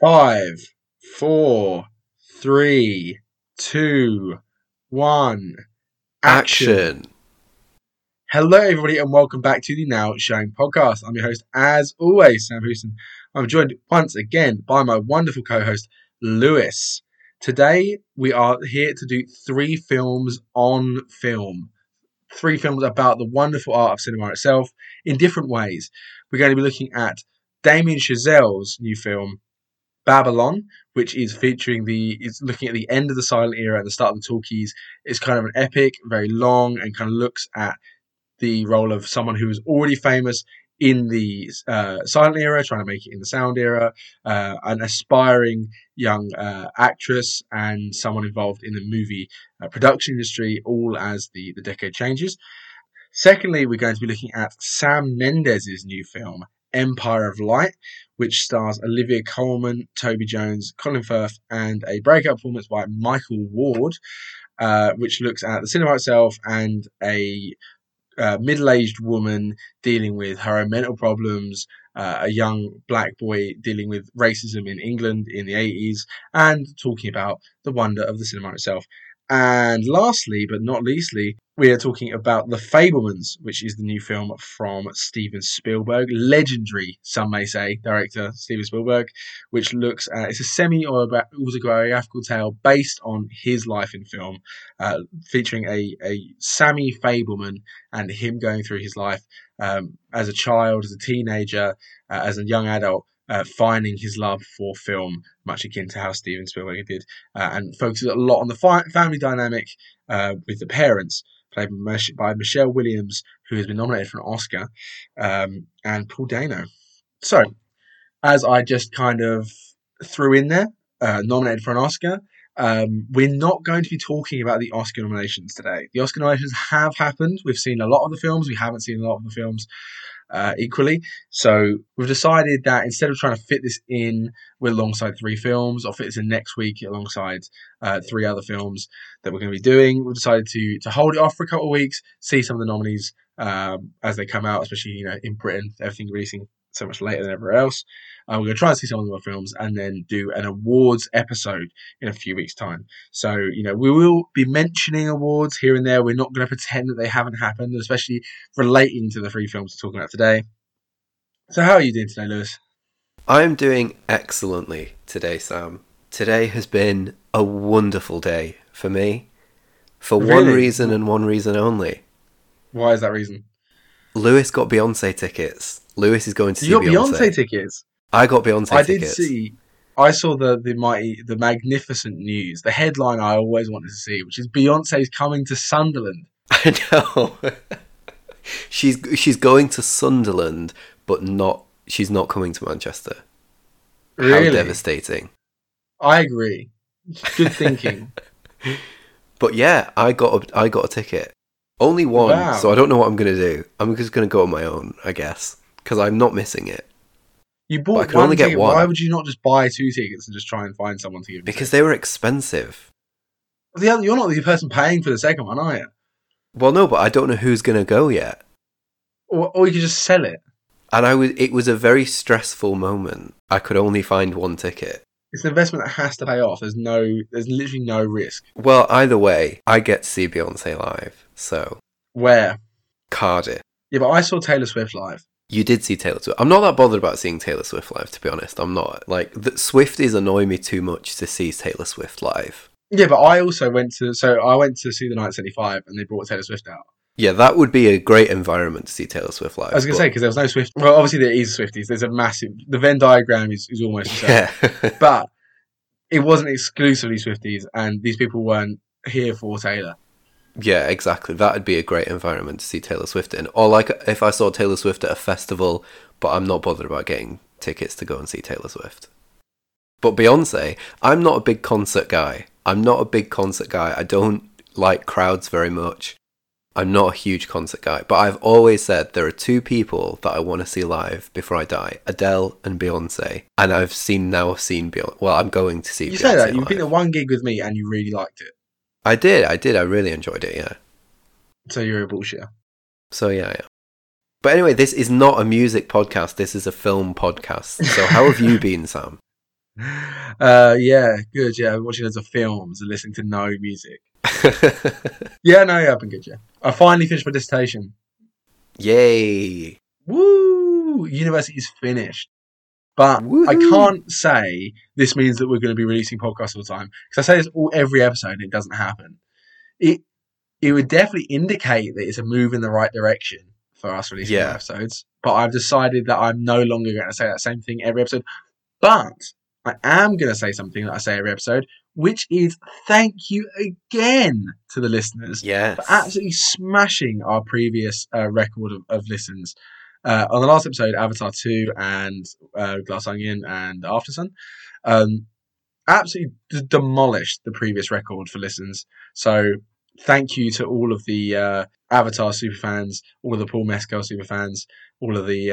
5, 4, 3, 2, 1. Action. Hello, everybody, and welcome back to the Now Showing podcast. I'm your host, as always, Sam Houston. I'm joined once again by my wonderful co-host, Lewis. Today, we are here to do three films on film. Three films about the wonderful art of cinema itself in different ways. We're going to be looking at Damien Chazelle's new film, Babylon, which is featuring is looking at the end of the silent era and the start of the talkies. It's kind of an epic, very long, and kind of looks at the role of someone who is already famous in the silent era, trying to make it in the sound era, an aspiring young actress and someone involved in the movie production industry, all as the decade changes. Secondly, we're going to be looking at Sam Mendes' new film, Empire of Light, which stars Olivia Colman, Toby Jones, Colin Firth, and a breakout performance by Michael Ward, which looks at the cinema itself and a middle-aged woman dealing with her own mental problems, a young black boy dealing with racism in England in the 80s, and talking about the wonder of the cinema itself. And lastly, but not leastly, we are talking about The Fabelmans, which is the new film from Steven Spielberg, legendary, some may say, director Steven Spielberg, which looks at, it's a semi-autobiographical tale based on his life in film, featuring a Sammy Fabelman and him going through his life as a child, as a teenager, as a young adult, finding his love for film, much akin to how Steven Spielberg did, and focuses a lot on the family dynamic with the parents, played by Michelle Williams, who has been nominated for an Oscar, and Paul Dano. So, as I just kind of threw in there, nominated for an Oscar, we're not going to be talking about the Oscar nominations today. The Oscar nominations have happened. We've seen a lot of the films. We haven't seen a lot of the films equally. So we've decided that instead of trying to fit this in alongside three films, or fit this in next week alongside three other films that we're going to be doing, we've decided to hold it off for a couple of weeks, see some of the nominees as they come out, especially in Britain, everything releasing so much later than everywhere else. We're going to try and see some of the films and then do an awards episode in a few weeks' time. So, we will be mentioning awards here and there. We're not going to pretend that they haven't happened, especially relating to the three films we're talking about today. So how are you doing today, Lewis? I'm doing excellently today, Sam. Today has been a wonderful day for me, for one reason and one reason only. Why is that reason? Lewis got Beyonce tickets. Lewis is going to see Beyonce. You got Beyonce tickets? I got Beyonce tickets. I saw the magnificent news, the headline I always wanted to see, which is Beyonce's coming to Sunderland. I know. she's going to Sunderland, but she's not coming to Manchester. Really? How devastating. I agree. Good thinking. But yeah, I got a ticket. Only one, wow. So I don't know what I'm going to do. I'm just going to go on my own, I guess, because I'm not missing it. You bought one ticket. Why would you not just buy two tickets and just try and find someone to give? Because they were expensive. You're not the person paying for the second one, are you? Well, no, but I don't know who's going to go yet. Or you could just sell it. And it was a very stressful moment. I could only find one ticket. It's an investment that has to pay off. There's literally no risk. Well, either way, I get to see Beyonce live. So where? Cardiff. Yeah, but I saw Taylor Swift live. You did see Taylor Swift. I'm not that bothered about seeing Taylor Swift live, to be honest. I'm not Swifties annoy me too much to see Taylor Swift live. Yeah, but I also went to see the 1975, and they brought Taylor Swift out. Yeah, that would be a great environment to see Taylor Swift live. I was going to say, because there was no Swift. Well, obviously there is Swifties. There's a massive... The Venn diagram is almost the same. Yeah. But it wasn't exclusively Swifties, and these people weren't here for Taylor. Yeah, exactly. That would be a great environment to see Taylor Swift in. Or if I saw Taylor Swift at a festival, but I'm not bothered about getting tickets to go and see Taylor Swift. But Beyonce, I'm not a big concert guy. I don't like crowds very much. I'm not a huge concert guy, but I've always said there are two people that I want to see live before I die, Adele and Beyonce. And I've seen Beyonce. Well, I'm going to see Beyonce. You say that, you've been at one gig with me and you really liked it. I did. I really enjoyed it, yeah. So you're a bullshitter. So yeah. But anyway, this is not a music podcast. This is a film podcast. So how have you been, Sam? Yeah, good. Yeah, I've been watching loads of films and listening to no music. I've been good. Yeah, I finally finished my dissertation. Yay! Woo! University is finished. But woo-hoo. I can't say this means that we're going to be releasing podcasts all the time, because I say this every episode and it doesn't happen. It would definitely indicate that it's a move in the right direction for us releasing more episodes. But I've decided that I'm no longer going to say that same thing every episode. But I am going to say something that I say every episode, which is thank you again to the listeners for absolutely smashing our previous record of listens. On the last episode, Avatar 2 and Glass Onion and After Sun, absolutely demolished the previous record for listens. So thank you to all of the Avatar superfans, all of the Paul Mescal superfans, all of the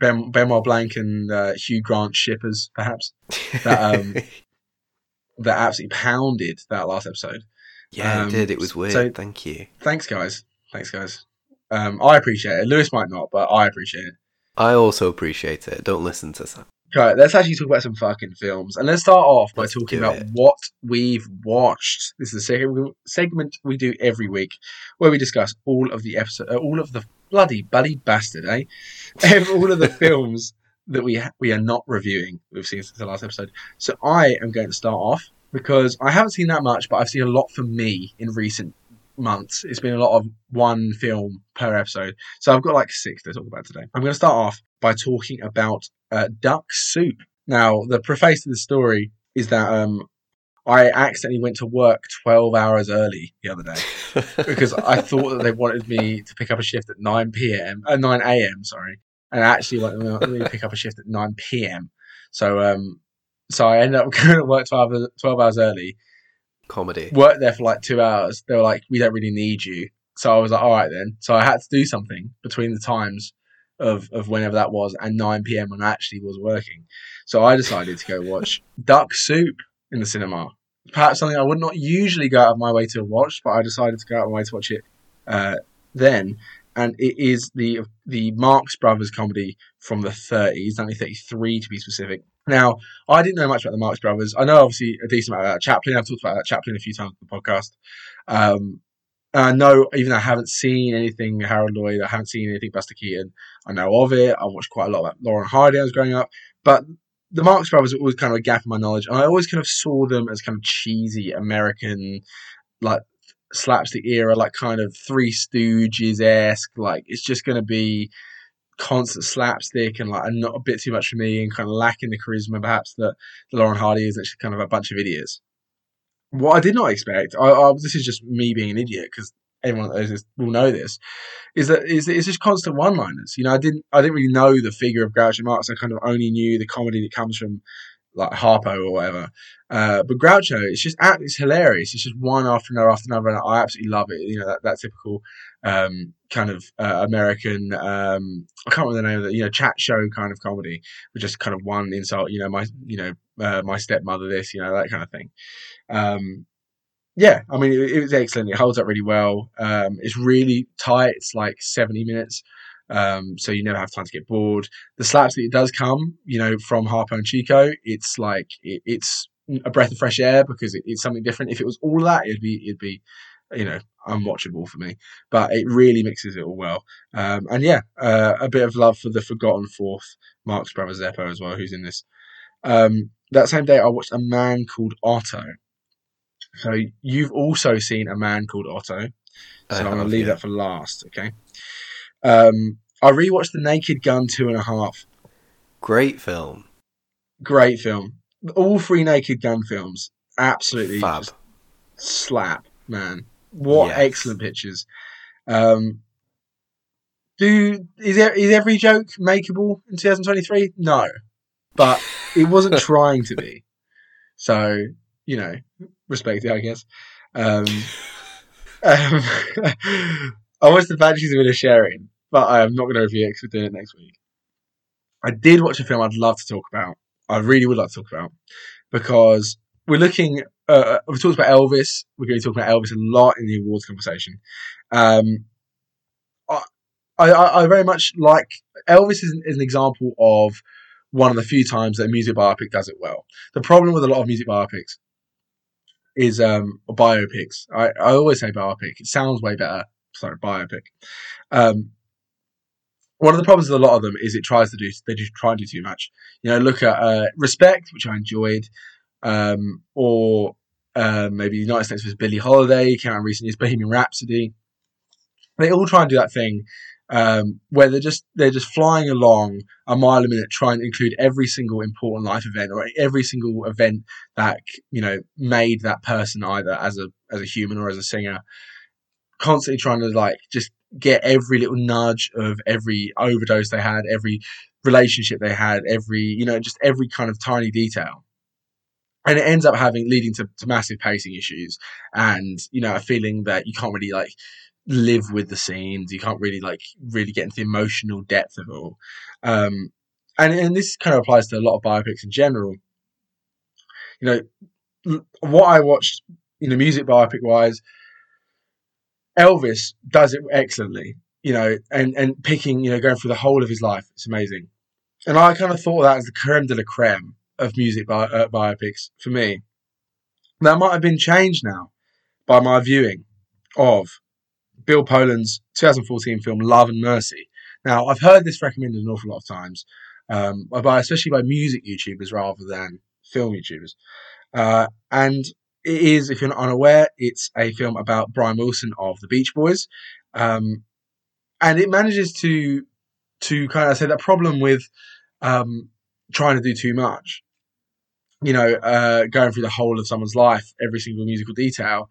Benoit Blanc and Hugh Grant shippers, perhaps, that absolutely pounded that last episode. Yeah, it did. It was weird. So, thank you. Thanks, guys. I appreciate it. Lewis might not, but I appreciate it. I also appreciate it. Don't listen to that. Right, let's actually talk about some fucking films. And let's start off by talking about what we've watched. This is the segment we do every week where we discuss all of the episodes, all of the bloody bastard, eh? All of the films that we are not reviewing, we've seen since the last episode. So I am going to start off because I haven't seen that much, but I've seen a lot for me in recent months. It's been a lot of one film per episode, so I've got like 6 to talk about today. I'm going to start off by talking about Duck Soup. Now, the preface to the story is that I accidentally went to work 12 hours early the other day because I thought that they wanted me to pick up a shift at 9 a.m. and I actually wanted me to pick up a shift at 9 p.m. so I ended up going to work 12 hours early. Comedy. Worked there for like 2 hours. They were like, we don't really need you. So I was like, all right then. So I had to do something between the times of whenever that was and 9 p.m. when I actually was working. So I decided to go watch Duck Soup in the cinema. Perhaps something I would not usually go out of my way to watch, but I decided to go out of my way to watch it then. And it is the Marx Brothers comedy from the 30s, 1933 to be specific. Now, I didn't know much about the Marx Brothers. I know, obviously, a decent amount about Chaplin. I've talked about that Chaplin a few times on the podcast. I know, even though I haven't seen anything Harold Lloyd, I haven't seen anything Buster Keaton, I know of it. I watched quite a lot of Laurel and Hardy when I was growing up. But the Marx Brothers were always kind of a gap in my knowledge. And I always kind of saw them as kind of cheesy American, like, slapstick era, like kind of Three Stooges-esque. Like, it's just going to be constant slapstick and like not a bit too much for me, and kind of lacking the charisma perhaps that Laurel and Hardy is. Actually kind of a bunch of idiots. What I did not expect, this is just me being an idiot because everyone will know this, is that it's just constant one-liners. You know, I didn't really know the figure of Groucho Marx. I kind of only knew the comedy that comes from like Harpo or whatever. But Groucho, it's hilarious. It's just one after another after another, and I absolutely love it. You know, that typical kind of American, I can't remember the name of it, you know, chat show kind of comedy with just kind of one insult, you know, my stepmother this, you know, that kind of thing. I mean, it was excellent. It holds up really well. It's really tight. It's like 70 minutes. So you never have time to get bored. The slaps that it does come, you know, from Harpo and Chico, it's like, it's a breath of fresh air because it's something different. If it was all that, it'd be, you know, unwatchable for me, but it really mixes it all well. A bit of love for the forgotten fourth Marx Brothers Zeppo as well, who's in this. That same day I watched A Man Called Otto. So you've also seen A Man Called Otto. So I'm going to leave that for last. Okay. I rewatched The Naked Gun 2.5. Great film. All 3 Naked Gun films. Absolutely. Fab. Slap, man. What excellent pictures. Is every joke makeable in 2023? No. But it wasn't trying to be. So, you know, respect it, I guess. I watched The Banshees of Inisherin, but I am not going to review it because we're doing it next week. I did watch a film I'd love to talk about. I really would like to talk about, because we've talked about Elvis. We're going to be talking about Elvis a lot in the awards conversation. I very much like Elvis is an example of one of the few times that a music biopic does it well. The problem with a lot of music biopics is biopics. I always say biopic. It sounds way better. Sorry, biopic. One of the problems with a lot of them is they just try and do too much. You know, look at Respect, which I enjoyed, or maybe United States vs. Billie Holiday, came out in recent years, Bohemian Rhapsody. They all try and do that thing where they're just flying along a mile a minute, trying to include every single important life event or every single event that, you know, made that person either as a human or as a singer. Constantly trying to just get every little nudge of every overdose they had, every relationship they had, every, you know, just every kind of tiny detail. And it ends up leading to massive pacing issues and, you know, a feeling that you can't really live with the scenes. You can't really really get into the emotional depth of it all. And this kind of applies to a lot of biopics in general. You know, what I watched, you know, music biopic wise, Elvis does it excellently, you know, and picking, you know, going through the whole of his life. It's amazing. And I kind of thought of that as the creme de la creme of music biopics for me. That might have been changed now by my viewing of Bill Poland's 2014 film Love and Mercy. Now, I've heard this recommended an awful lot of times, especially by music YouTubers rather than film YouTubers. And it is, if you're not unaware, it's a film about Brian Wilson of the Beach Boys. And it manages to kind of say that problem with trying to do too much. You know, going through the whole of someone's life, every single musical detail.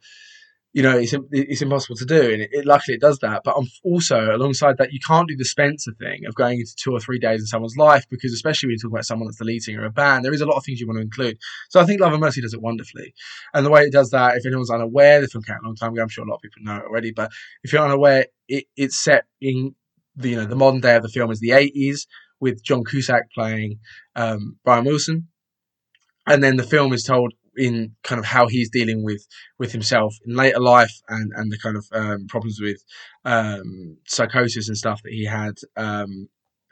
You know, it's impossible to do, and luckily it does that. But also, alongside that, you can't do the Spencer thing of going into 2 or 3 days in someone's life, because especially when you talk about someone that's deleting or a band, there is a lot of things you want to include. So I think Love and Mercy does it wonderfully. And the way it does that, if anyone's unaware, the film came out a long time ago, I'm sure a lot of people know it already, but if you're unaware, it's set in the, you know, the modern day of the film is the 80s, with John Cusack playing Brian Wilson. And then the film is told in kind of how he's dealing with himself in later life and the kind of problems with psychosis and stuff that he had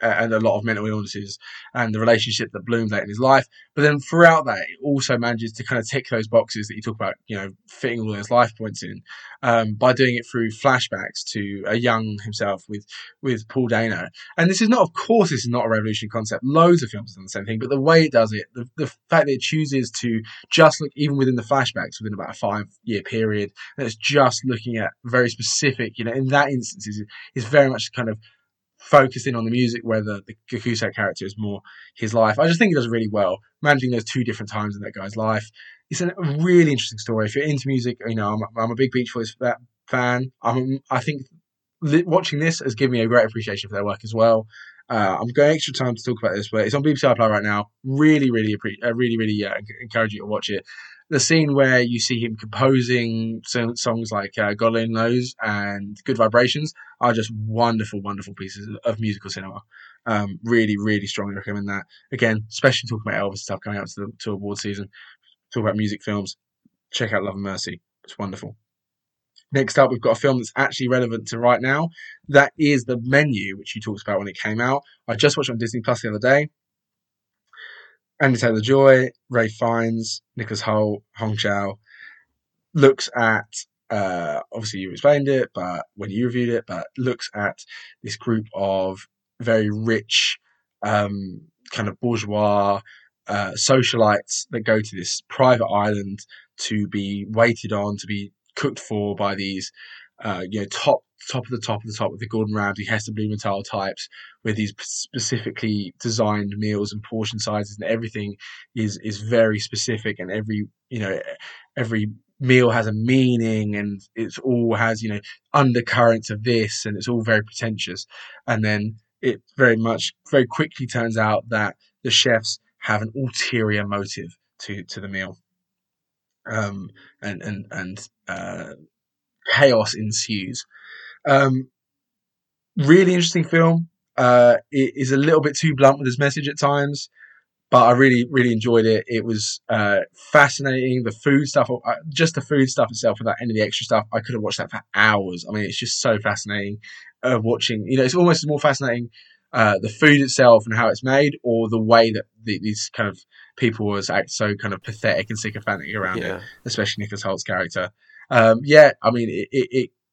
and a lot of mental illnesses and the relationship that bloomed late in his life. But then throughout that, it also manages to kind of tick those boxes that you talk about, you know, fitting all those life points in by doing it through flashbacks to a young himself with Paul Dano. And this is not a revolutionary concept. Loads of films have done the same thing, but the way it does it, the fact that it chooses to just look even within the flashbacks within about a 5-year period, and it's just looking at very specific, you know, in that instance is very much kind of focused in on the music, where the Cusack character is more his life. I just think he does really well managing those two different times in that guy's life. It's a really interesting story. If you're into music, you know, I'm a big Beach Boys fan. I think watching this has given me a great appreciation for their work as well. I'm going extra time to talk about this, but it's on BBC iPlayer right now. Really encourage you to watch it. The scene where you see him composing songs like God Only Knows and Good Vibrations are just wonderful, wonderful pieces of musical cinema. Really, really strongly recommend that. Again, especially talking about Elvis stuff coming up to award season. Talk about music films. Check out Love and Mercy. It's wonderful. Next up, we've got a film that's actually relevant to right now. That is The Menu, which you talked about when it came out. I just watched it on Disney Plus the other day. Andy Taylor-Joy, Ray Fiennes, Nicholas Hoult, Hong Chow, looks at, obviously you explained it, but when you reviewed it, but looks at this group of very rich, kind of bourgeois socialites that go to this private island to be waited on, to be cooked for by these, you know, top with the Gordon Ramsay, Hester Blumenthal types, with these specifically designed meals and portion sizes, and everything is very specific, and every meal has a meaning, and it's all has, you know, undercurrents of this, and it's all very pretentious. And then it very quickly turns out that the chefs have an ulterior motive to the meal, and chaos ensues. Really interesting film. It is a little bit too blunt with his message at times, but I really, really enjoyed it. It was fascinating. The food stuff, just the food stuff itself, without any of the extra stuff, I could have watched that for hours. I mean, it's just so fascinating watching. You know, it's almost more fascinating the food itself and how it's made, or the way that these kind of people was act so kind of pathetic and sycophantic around it, especially Nicholas Holt's character. I mean,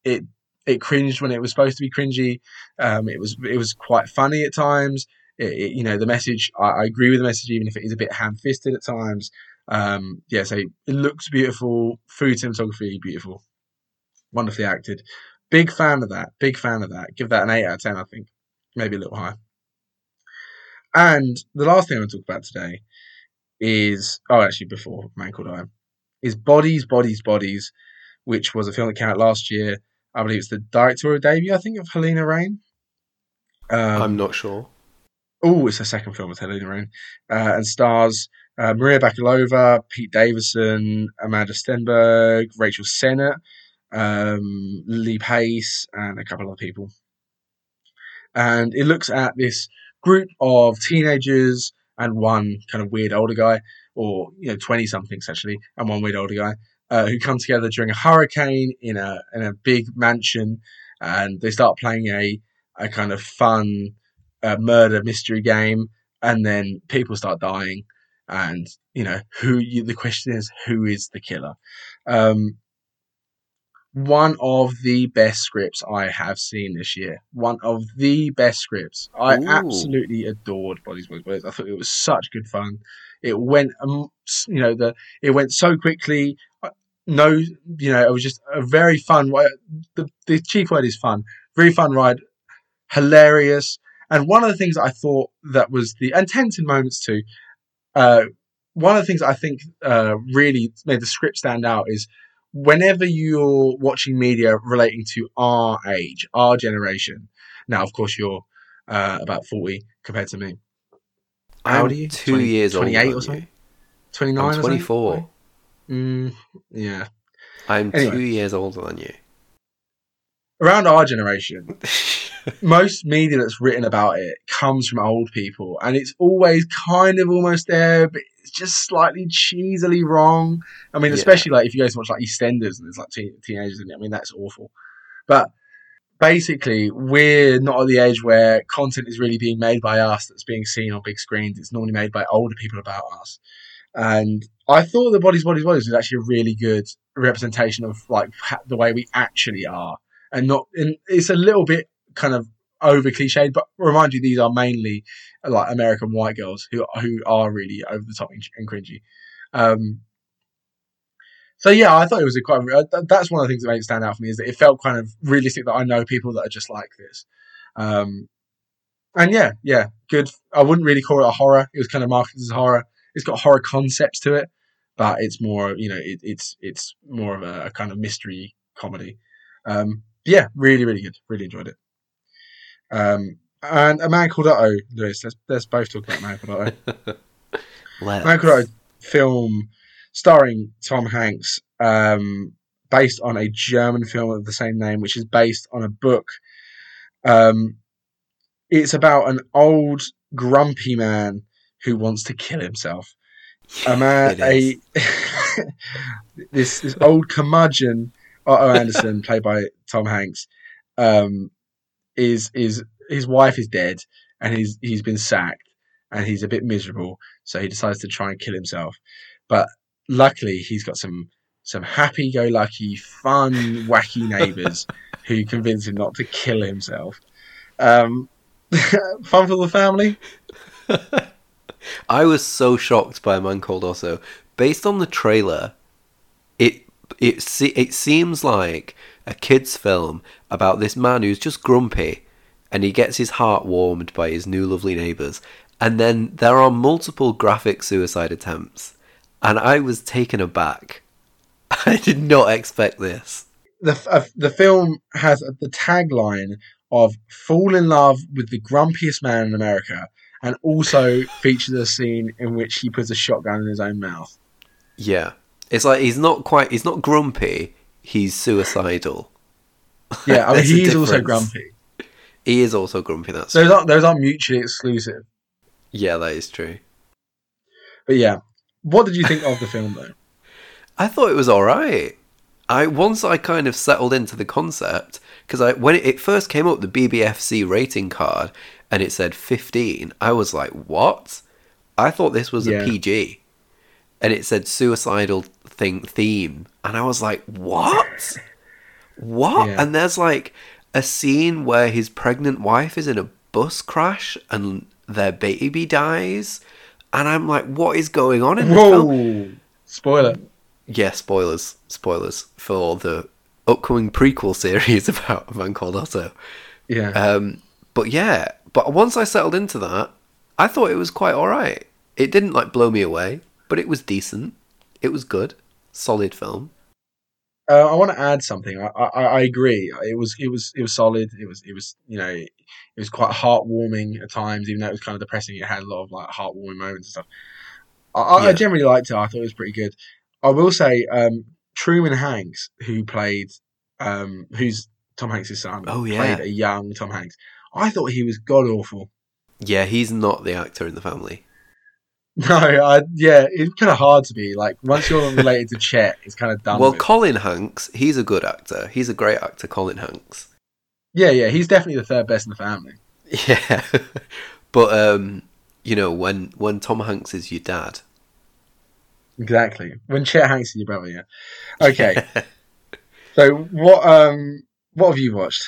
it cringed when it was supposed to be cringy. It was quite funny at times. You know, the message, I agree with the message, even if it is a bit ham-fisted at times. So it looks beautiful. Food cinematography, beautiful. Wonderfully acted. Big fan of that. Give that an 8 out of 10, I think. Maybe a little higher. And the last thing I'm going to talk about today is, before Man Called Otto, is Bodies, Bodies, Bodies, which was a film that came out last year. I believe it's the directorial debut, I think, of Helena Raine. I'm not sure. Oh, it's her second film with Helena Raine, and stars Maria Bakalova, Pete Davidson, Amanda Stenberg, Rachel Sennett, Lee Pace, and a couple of people. And it looks at this group of teenagers and one kind of weird older guy, or 20-something essentially, and one weird older guy who come together during a hurricane in a big mansion, and they start playing a kind of fun murder mystery game, and then people start dying, and the question is, who is the killer? One of the best scripts I have seen this year. One of the best scripts. I absolutely adored Bodies, Bodies, Bodies. I thought it was such good fun. It went, it went so quickly. It was just a very fun. The chief word is fun. Very fun ride. Hilarious. And one of the things I thought that was and tense in moments too. One of the things I think really made the script stand out is, whenever you're watching media relating to our age, our generation. Now, of course, you're about 40 compared to me. How old are you? 2 years 28 old. 28 or something? 29 I'm 24. Or something? Yeah. I'm 2 years older than you. Around our generation, most media that's written about it comes from old people. And it's always kind of almost there, but it's just slightly cheesily wrong. I mean, especially if you guys watch EastEnders and there's teenagers in it. I mean, that's awful. But basically, we're not at the age where content is really being made by us that's being seen on big screens. It's normally made by older people about us. And I thought the Bodies, Bodies, Bodies was actually a really good representation of the way we actually are. And it's a little bit kind of over cliched, but remind you, these are mainly American white girls who are really over the top and cringy. I thought it was that's one of the things that made it stand out for me, is that it felt kind of realistic that I know people that are just like this. Good. I wouldn't really call it a horror. It was kind of marketed as horror. It's got horror concepts to it, but it's more, it's more of a kind of mystery comedy. Really, really good. Really enjoyed it. And A Man Called Otto, Lewis. Let's both talk about A Man Called Otto. A Man Called Otto film starring Tom Hanks, based on a German film of the same name, which is based on a book. It's about an old grumpy man who wants to kill himself. This old curmudgeon, Otto Anderson, played by Tom Hanks, is his wife is dead, and he's been sacked, and he's a bit miserable, so he decides to try and kill himself. But luckily, he's got some happy-go-lucky, fun, wacky neighbours who convince him not to kill himself. Fun for the family. I was so shocked by A Man Called Otto. Based on the trailer, it seems like a kid's film about this man who's just grumpy, and he gets his heart warmed by his new lovely neighbours. And then there are multiple graphic suicide attempts, and I was taken aback. I did not expect this. The film has the tagline of "Fall in love with the grumpiest man in America," and also features a scene in which he puts a shotgun in his own mouth. Yeah. It's like he's not grumpy, he's suicidal. Yeah, I mean, he's also grumpy. He is also grumpy, that's true. Those aren't mutually exclusive. Yeah, that is true. But yeah, what did you think of the film, though? I thought it was alright. Once I kind of settled into the concept, because when it first came up, the BBFC rating card, and it said 15, I was like, what? I thought this was a PG. And it said suicidal theme. And I was like, what? What? Yeah. And there's like a scene where his pregnant wife is in a bus crash and their baby dies. And I'm like, what is going on in this film? Spoiler. Yeah, spoilers. Spoilers for the upcoming prequel series about A Man Called Otto. Yeah. But once I settled into that, I thought it was quite all right. It didn't like blow me away, but it was decent. It was good. Solid film. I want to add something. I agree. It was solid. It was quite heartwarming at times, even though it was kind of depressing. It had a lot of like heartwarming moments and stuff. I generally liked it. I thought it was pretty good. I will say Truman Hanks, who's Tom Hanks' son, played a young Tom Hanks. I thought he was god awful. Yeah, he's not the actor in the family. No, it's kind of hard to be. Like, once you're related to Chet, it's kind of done. Well, Colin Hanks, he's a good actor. He's a great actor, Colin Hanks. Yeah, he's definitely the third best in the family. Yeah. But, when Tom Hanks is your dad. Exactly. When Chet Hanks is your brother, yeah. Okay. So, what have you watched?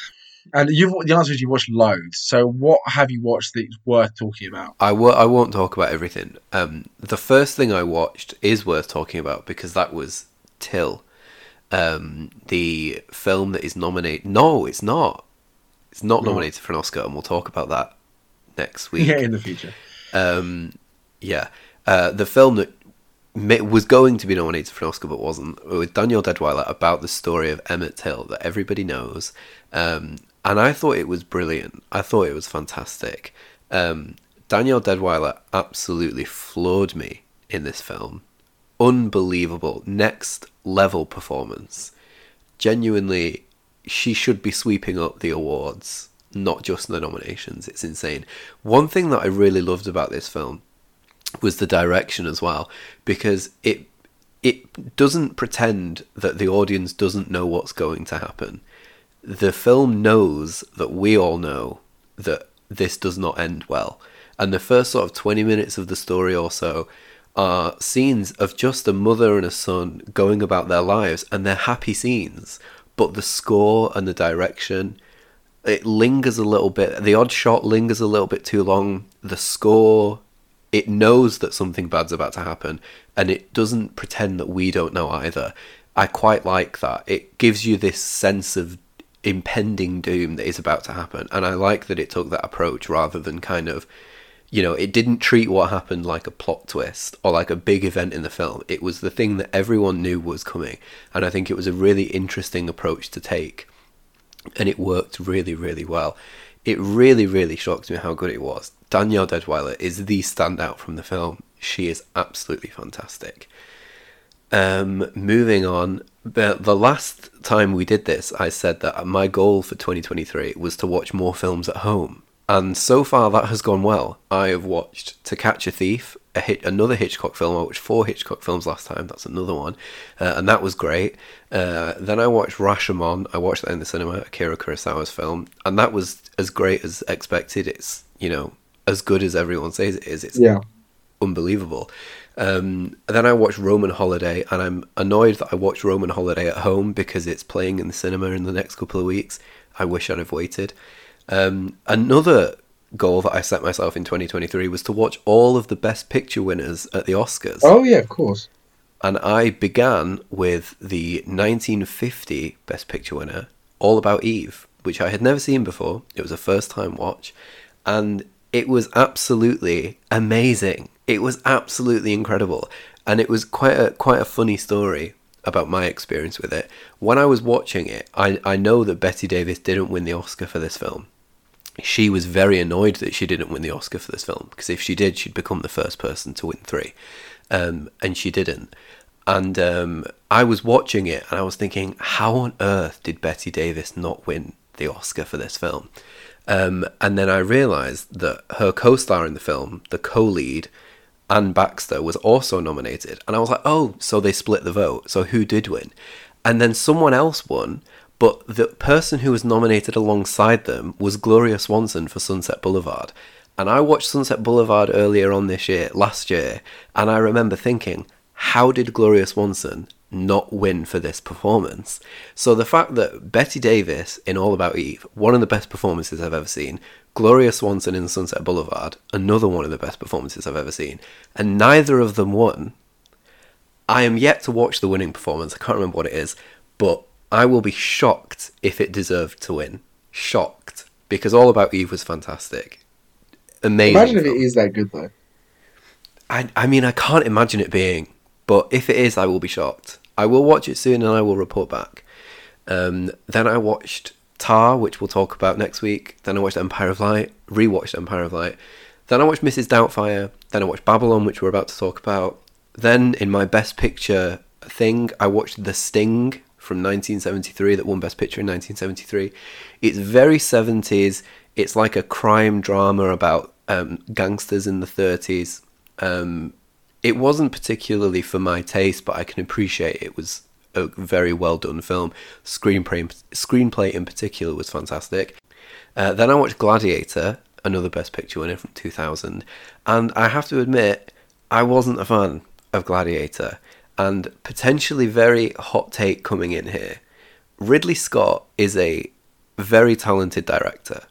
And the answer is you watched loads. So what have you watched that's worth talking about? I won't talk about everything. The first thing I watched is worth talking about because that was Till. The film that is nominated... No, it's not. It's not nominated for an Oscar, and we'll talk about that next week. Yeah, in the future. The film that was going to be nominated for an Oscar but wasn't, with Danielle Deadwyler, about the story of Emmett Till that everybody knows. And I thought it was brilliant. I thought it was fantastic. Danielle Deadwyler absolutely floored me in this film. Unbelievable. Next level performance. Genuinely, she should be sweeping up the awards, not just the nominations. It's insane. One thing that I really loved about this film was the direction as well, because it doesn't pretend that the audience doesn't know what's going to happen. The film knows that we all know that this does not end well. And the first sort of 20 minutes of the story or so are scenes of just a mother and a son going about their lives, and they're happy scenes. But the score and the direction, it lingers a little bit. The odd shot lingers a little bit too long. The score, it knows that something bad's about to happen, and it doesn't pretend that we don't know either. I quite like that. It gives you this sense of impending doom that is about to happen, and I like that it took that approach rather than kind of, it didn't treat what happened like a plot twist or like a big event in the film. It was the thing that everyone knew was coming, and I think it was a really interesting approach to take, and it worked really, really well. It really, really shocked me how good it was. Danielle Deadwyler is the standout from the film. She is absolutely fantastic. Moving on, the last time we did this, I said that my goal for 2023 was to watch more films at home. And so far that has gone well. I have watched To Catch a Thief, another Hitchcock film. I watched 4 Hitchcock films last time. That's another one. And that was great. Then I watched Rashomon. I watched that in the cinema, Akira Kurosawa's film. And that was as great as expected. It's, as good as everyone says it is. It's unbelievable. Then I watched Roman Holiday, and I'm annoyed that I watched Roman Holiday at home because it's playing in the cinema in the next couple of weeks. I wish I'd have waited. Another goal that I set myself in 2023 was to watch all of the Best Picture winners at the Oscars. Oh yeah, of course. And I began with the 1950 Best Picture winner, All About Eve, which I had never seen before. It was a first-time watch, and it was absolutely amazing. It was absolutely incredible, and it was quite a funny story about my experience with it. When I was watching it, I know that Betty Davis didn't win the Oscar for this film. She was very annoyed that she didn't win the Oscar for this film, because if she did, she'd become the first person to win 3. And she didn't. And I was watching it, and I was thinking, how on earth did Betty Davis not win the Oscar for this film? And then I realised that her co-star in the film, the co-lead, Anne Baxter, was also nominated. And I was like, oh, so they split the vote. So who did win? And then someone else won, But the person who was nominated alongside them was Gloria Swanson for Sunset Boulevard. And I watched Sunset Boulevard last year, and I remember thinking, how did Gloria Swanson not win for this performance? So the fact that Bette Davis in All About Eve, one of the best performances I've ever seen, Gloria Swanson in Sunset Boulevard, another one of the best performances I've ever seen, and neither of them won. I am yet to watch the winning performance, I can't remember what it is, but I will be shocked if it deserved to win. Shocked. Because All About Eve was fantastic. Amazing. Imagine if it is that good, though. I mean, I can't imagine it being, but if it is, I will be shocked. I will watch it soon and I will report back. Then I watched Tar, which we'll talk about next week. Then I watched rewatched Empire of Light. Then I watched Mrs. Doubtfire. Then I watched Babylon, which we're about to talk about. Then, in my Best Picture thing, I watched The Sting from 1973, that won Best Picture in 1973. It's very 70s. It's like a crime drama about gangsters in the 30s. It wasn't particularly for my taste, but I can appreciate it was a very well-done film. Screenplay in particular was fantastic. Then I watched Gladiator, another Best Picture winner from 2000. And I have to admit, I wasn't a fan of Gladiator. And potentially very hot take coming in here. Ridley Scott is a very talented director.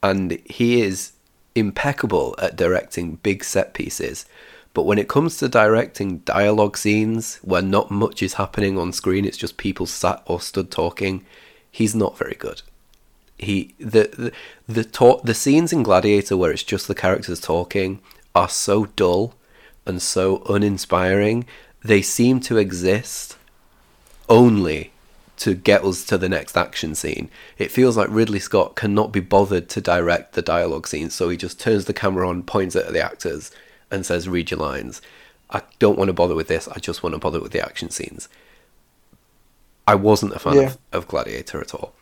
And he is impeccable at directing big set pieces. But when it comes to directing dialogue scenes where not much is happening on screen, it's just people sat or stood talking, he's not very good. The scenes in Gladiator where it's just the characters talking are so dull and so uninspiring. They seem to exist only to get us to the next action scene. It feels like Ridley Scott cannot be bothered to direct the dialogue scenes, so he just turns the camera on, points it at the actors, and says, read your lines. I don't want to bother with this, I just want to bother with the action scenes. I wasn't a fan of Gladiator at all.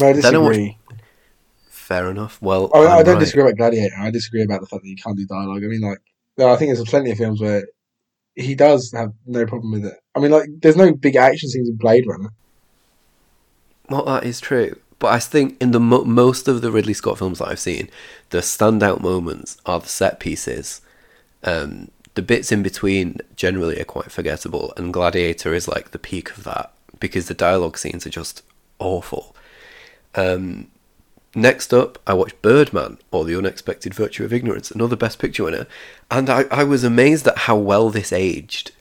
I mean, I disagree. Fair enough. Well, I don't disagree about Gladiator. I disagree about the fact that you can't do dialogue. I mean, I think there's plenty of films where he does have no problem with it. I mean, there's no big action scenes in Blade Runner. Well, that is true. But I think in the most of the Ridley Scott films that I've seen, the standout moments are the set pieces. The bits in between generally are quite forgettable, and Gladiator is like the peak of that, because the dialogue scenes are just awful. Next up, I watched Birdman, or The Unexpected Virtue of Ignorance, another Best Picture winner, and I was amazed at how well this aged.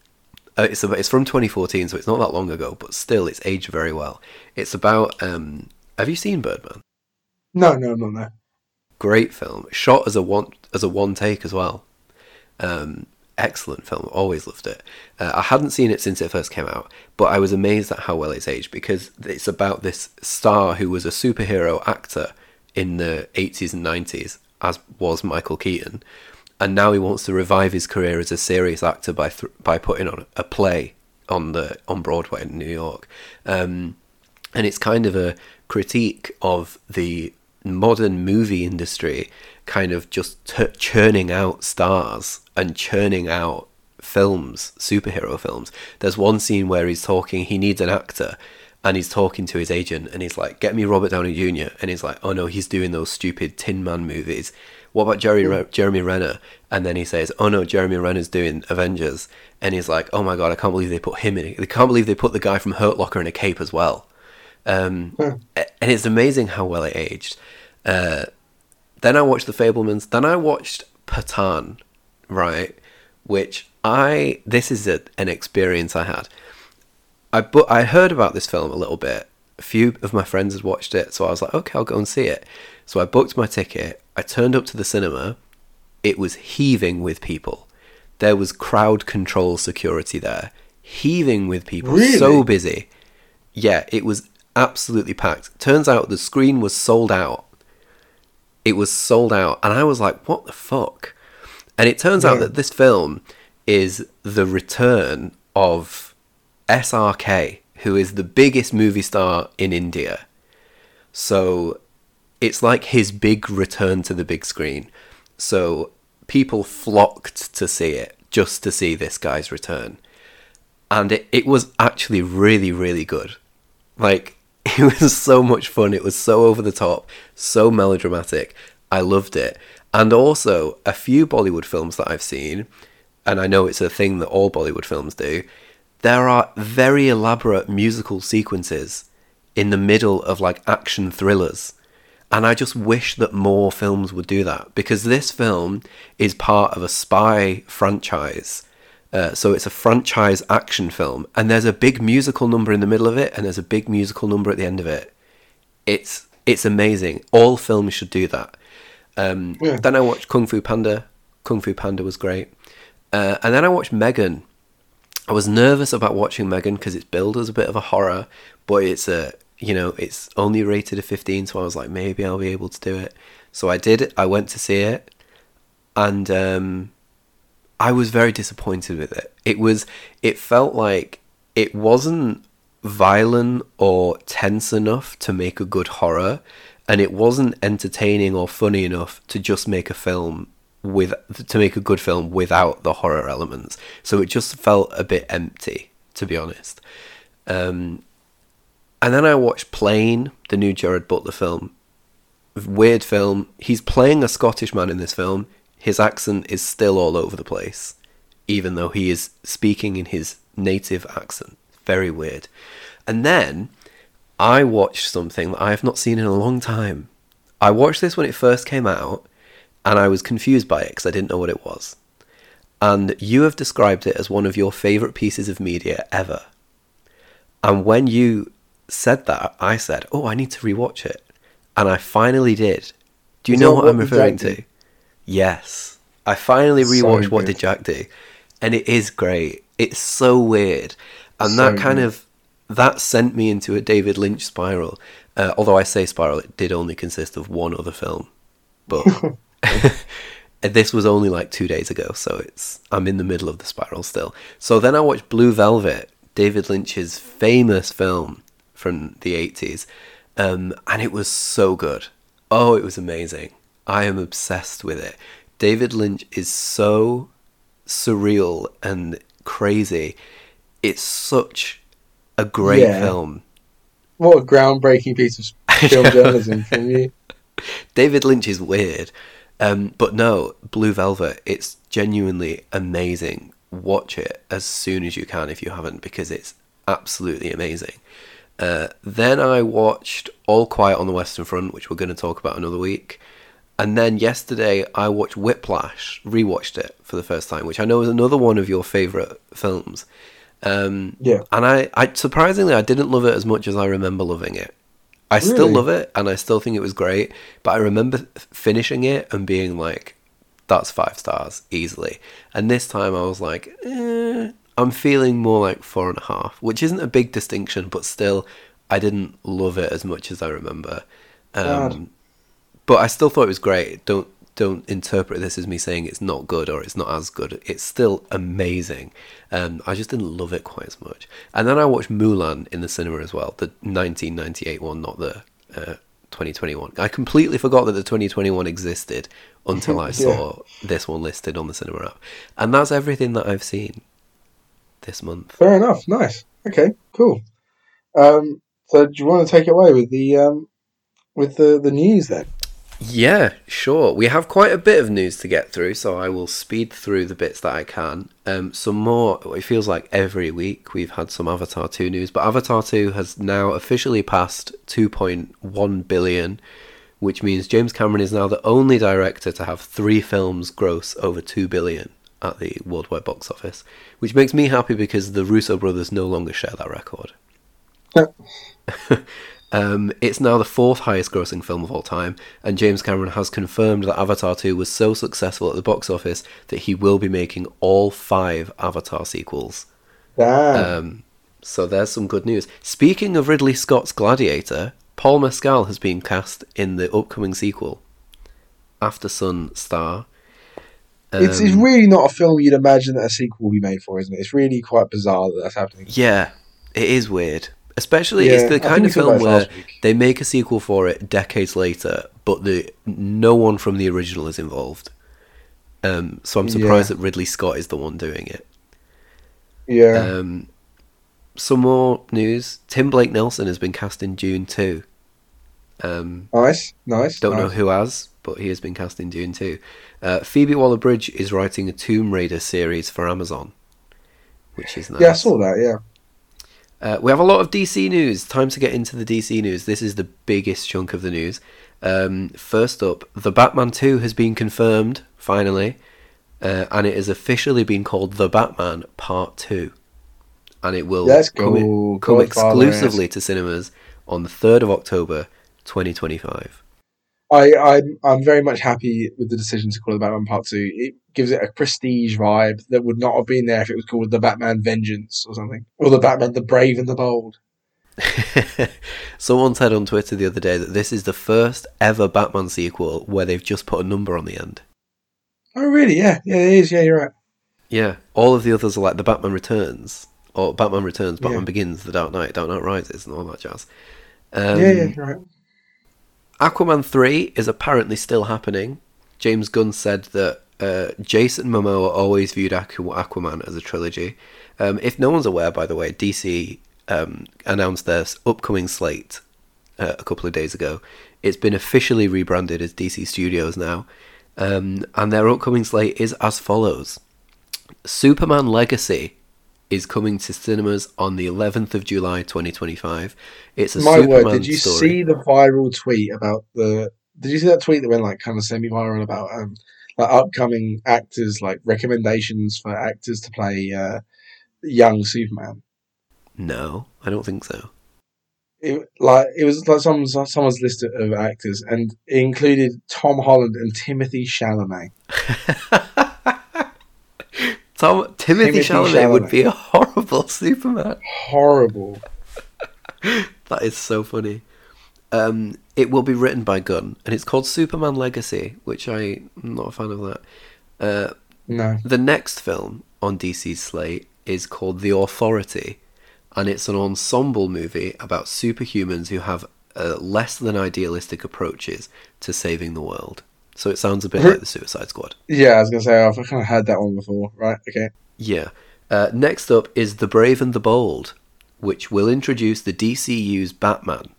It's from 2014, so it's not that long ago, but still, it's aged very well. It's about... have you seen Birdman? No. Great film. Shot as a one take as well. Excellent film. Always loved it. I hadn't seen it since it first came out, but I was amazed at how well it's aged, because it's about this star who was a superhero actor in the 80s and 90s, as was Michael Keaton, and now he wants to revive his career as a serious actor by putting on a play on Broadway in New York, and it's kind of a critique of the modern movie industry, kind of just churning out stars and churning out films, superhero films. There's one scene where he's talking, he needs an actor, and he's talking to his agent, and he's like, get me Robert Downey Jr. And he's like, oh no, he's doing those stupid Tin Man movies. What about Jeremy Renner? And then he says, oh no, Jeremy Renner's doing Avengers. And he's like, oh my God, I can't believe they put him in it. They can't believe they put the guy from Hurt Locker in a cape as well. And it's amazing how well it aged. Then I watched The Fabelmans. Then I watched Patan, right? Which this is an experience I had. I heard about this film a little bit. A few of my friends had watched it, so I was like, okay, I'll go and see it. So I booked my ticket. I turned up to the cinema. It was heaving with people. There was crowd control security there. Heaving with people. Really? So busy. Yeah, it was absolutely packed. Turns out the screen was sold out. It was sold out. And I was like, what the fuck? And it turns out that this film is the return of SRK, who is the biggest movie star in India. So it's like his big return to the big screen. So people flocked to see it, just to see this guy's return. And it was actually really, really good. Like, It was so much fun. It was so over the top, so melodramatic. I loved it. And also, a few Bollywood films that I've seen, and I know it's a thing that all Bollywood films do, there are very elaborate musical sequences in the middle of, like, action thrillers. And I just wish that more films would do that, because this film is part of a spy franchise. So it's a franchise action film, and there's a big musical number in the middle of it, and there's a big musical number at the end of it. It's amazing. All films should do that. Yeah. Then I watched Kung Fu Panda. Kung Fu Panda was great. And then I watched Megan. I was nervous about watching Megan because it's billed as a bit of a horror, but it's a, you know, it's only rated a 15, so I was like, maybe I'll be able to do it. So I did. I went to see it, and I was very disappointed with it. It felt like it wasn't violent or tense enough to make a good horror, and it wasn't entertaining or funny enough to just make a film to make a good film without the horror elements. So it just felt a bit empty, to be honest. And then I watched Plane, the new Gerard Butler film. Weird film. He's playing a Scottish man in this film. His accent is still all over the place, even though he is speaking in his native accent. Very weird. And then I watched something that I have not seen in a long time. I watched this when it first came out, and I was confused by it because I didn't know what it was. And you have described it as one of your favourite pieces of media ever. And when you said that, I said, oh, I need to rewatch it. And I finally did. Do you know what I'm referring to? Yes. I finally rewatched What Did Jack Do? And it is great. It's so weird. And that sent me into a David Lynch spiral. Although I say spiral, it did only consist of one other film. But this was only like 2 days ago, so I'm in the middle of the spiral still. So then I watched Blue Velvet, David Lynch's famous film from the 80s, and it was so good. Oh, it was amazing. I am obsessed with it. David Lynch is so surreal and crazy. It's such a great film. What a groundbreaking piece of film journalism from you. David Lynch is weird, but no, Blue Velvet, it's genuinely amazing. Watch it as soon as you can if you haven't, because it's absolutely amazing. Then I watched All Quiet on the Western Front, which we're going to talk about another week. And then yesterday I watched Whiplash, rewatched it for the first time, which I know is another one of your favourite films. And I surprisingly, I didn't love it as much as I remember loving it. I still love it, and I still think it was great, but I remember finishing it and being like, that's 5 stars, easily. And this time I was like, I'm feeling more like 4.5, which isn't a big distinction, but still, I didn't love it as much as I remember. But I still thought it was great. Don't interpret this as me saying it's not good or it's not as good. It's still amazing. I just didn't love it quite as much. And then I watched Mulan in the cinema as well, the 1998 one, not the 2021. I completely forgot that the 2021 existed until I saw this one listed on the cinema app. And that's everything that I've seen this month. Fair enough. Nice. Okay, cool. So do you want to take it away with the news then? Yeah, sure. We have quite a bit of news to get through, so I will speed through the bits that I can. Some more, it feels like every week we've had some Avatar 2 news, but Avatar 2 has now officially passed 2.1 billion, which means James Cameron is now the only director to have 3 films gross over 2 billion at the worldwide box office, which makes me happy because the Russo brothers no longer share that record. Yeah. It's now the 4th highest grossing film of all time, and James Cameron has confirmed that Avatar 2 was so successful at the box office that he will be making all 5 Avatar sequels. So there's some good news. Speaking of Ridley Scott's Gladiator, Paul Mescal has been cast in the upcoming sequel, After Sun star. It's really not a film you'd imagine that a sequel will be made for, isn't it? It's really quite bizarre that that's happening. Yeah, it is weird. Especially, it's the kind of film where they make a sequel for it decades later, but no one from the original is involved. So I'm surprised that Ridley Scott is the one doing it. Yeah. some more news. Tim Blake Nelson has been cast in Dune 2. Nice. Don't know who has, but he has been cast in Dune 2. Phoebe Waller-Bridge is writing a Tomb Raider series for Amazon, which is nice. Yeah, I saw that, yeah. We have a lot of DC news. Time to get into the DC news. This is the biggest chunk of the news. First up, The Batman 2 has been confirmed, finally, and it has officially been called The Batman Part 2. And it will come exclusively to cinemas on the 3rd of October, 2025. I'm very much happy with the decision to call it The Batman Part 2. It gives it a prestige vibe that would not have been there if it was called The Batman Vengeance or something. Or The Batman the Brave and the Bold. Someone said on Twitter the other day that this is the first ever Batman sequel where they've just put a number on the end. Oh, really? Yeah. Yeah, it is. Yeah, you're right. Yeah. All of the others are like The Batman Returns. Or Batman Returns, Batman Begins, The Dark Knight, Dark Knight Rises, and all that jazz. Yeah, right. Aquaman 3 is apparently still happening. James Gunn said that Jason Momoa always viewed Aquaman as a trilogy. If no one's aware, by the way, DC announced their upcoming slate a couple of days ago. It's been officially rebranded as DC Studios now. And their upcoming slate is as follows. Superman Legacy is coming to cinemas on the 11th of July 2025. It's a Superman story. Did you see the viral tweet about the... Did you see that tweet that went like kind of semi-viral about like upcoming actors, like recommendations for actors to play young Superman? No, I don't think so. It was like someone's list of actors, and it included Tom Holland and Timothée Chalamet. Timothée Chalamet would be a horrible Superman. Horrible. That is so funny. It will be written by Gunn, and it's called Superman Legacy, which I'm not a fan of that. No. The next film on DC's slate is called The Authority, and it's an ensemble movie about superhumans who have less than idealistic approaches to saving the world. So it sounds a bit like the Suicide Squad. Yeah, I was going to say, I've kind of heard that one before, right? Okay. Yeah. Next up is The Brave and the Bold, which will introduce the DCU's Batman.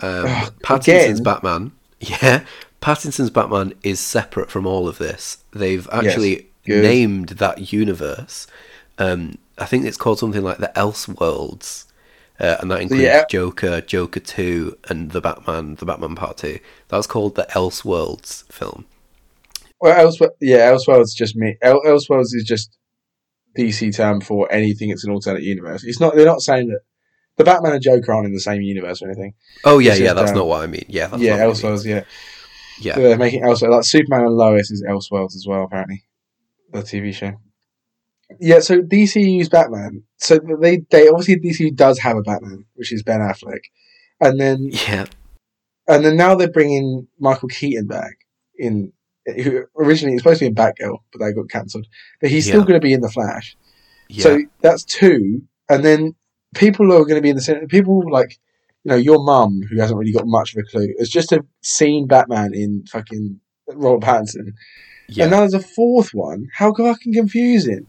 Pattinson's Batman. Yeah. Pattinson's Batman is separate from all of this. They've actually named that universe. I think it's called something like the Elseworlds. And that includes Joker, Joker 2, and The Batman Part 2. That's called the Elseworlds film. Well, Elseworlds just me. Elseworlds is just DC term for anything. It's an alternate universe. It's not. They're not saying that the Batman and Joker aren't in the same universe or anything. Oh yeah, that's not what I mean. Yeah, that's not what Elseworlds. I mean. Yeah. So they're making Elseworlds. Like Superman and Lois is Elseworlds as well. Apparently, the TV show. Yeah, so DC used Batman. So they obviously DC does have a Batman, which is Ben Affleck, and then now they're bringing Michael Keaton back in. Who originally was supposed to be in Batgirl, but that got cancelled. But he's still going to be in the Flash. Yeah. So that's two, and then people who are going to be in the cinema. People like your mum who hasn't really got much of a clue has just seen Batman in fucking Robert Pattinson, and now there's a fourth one. How fucking confusing.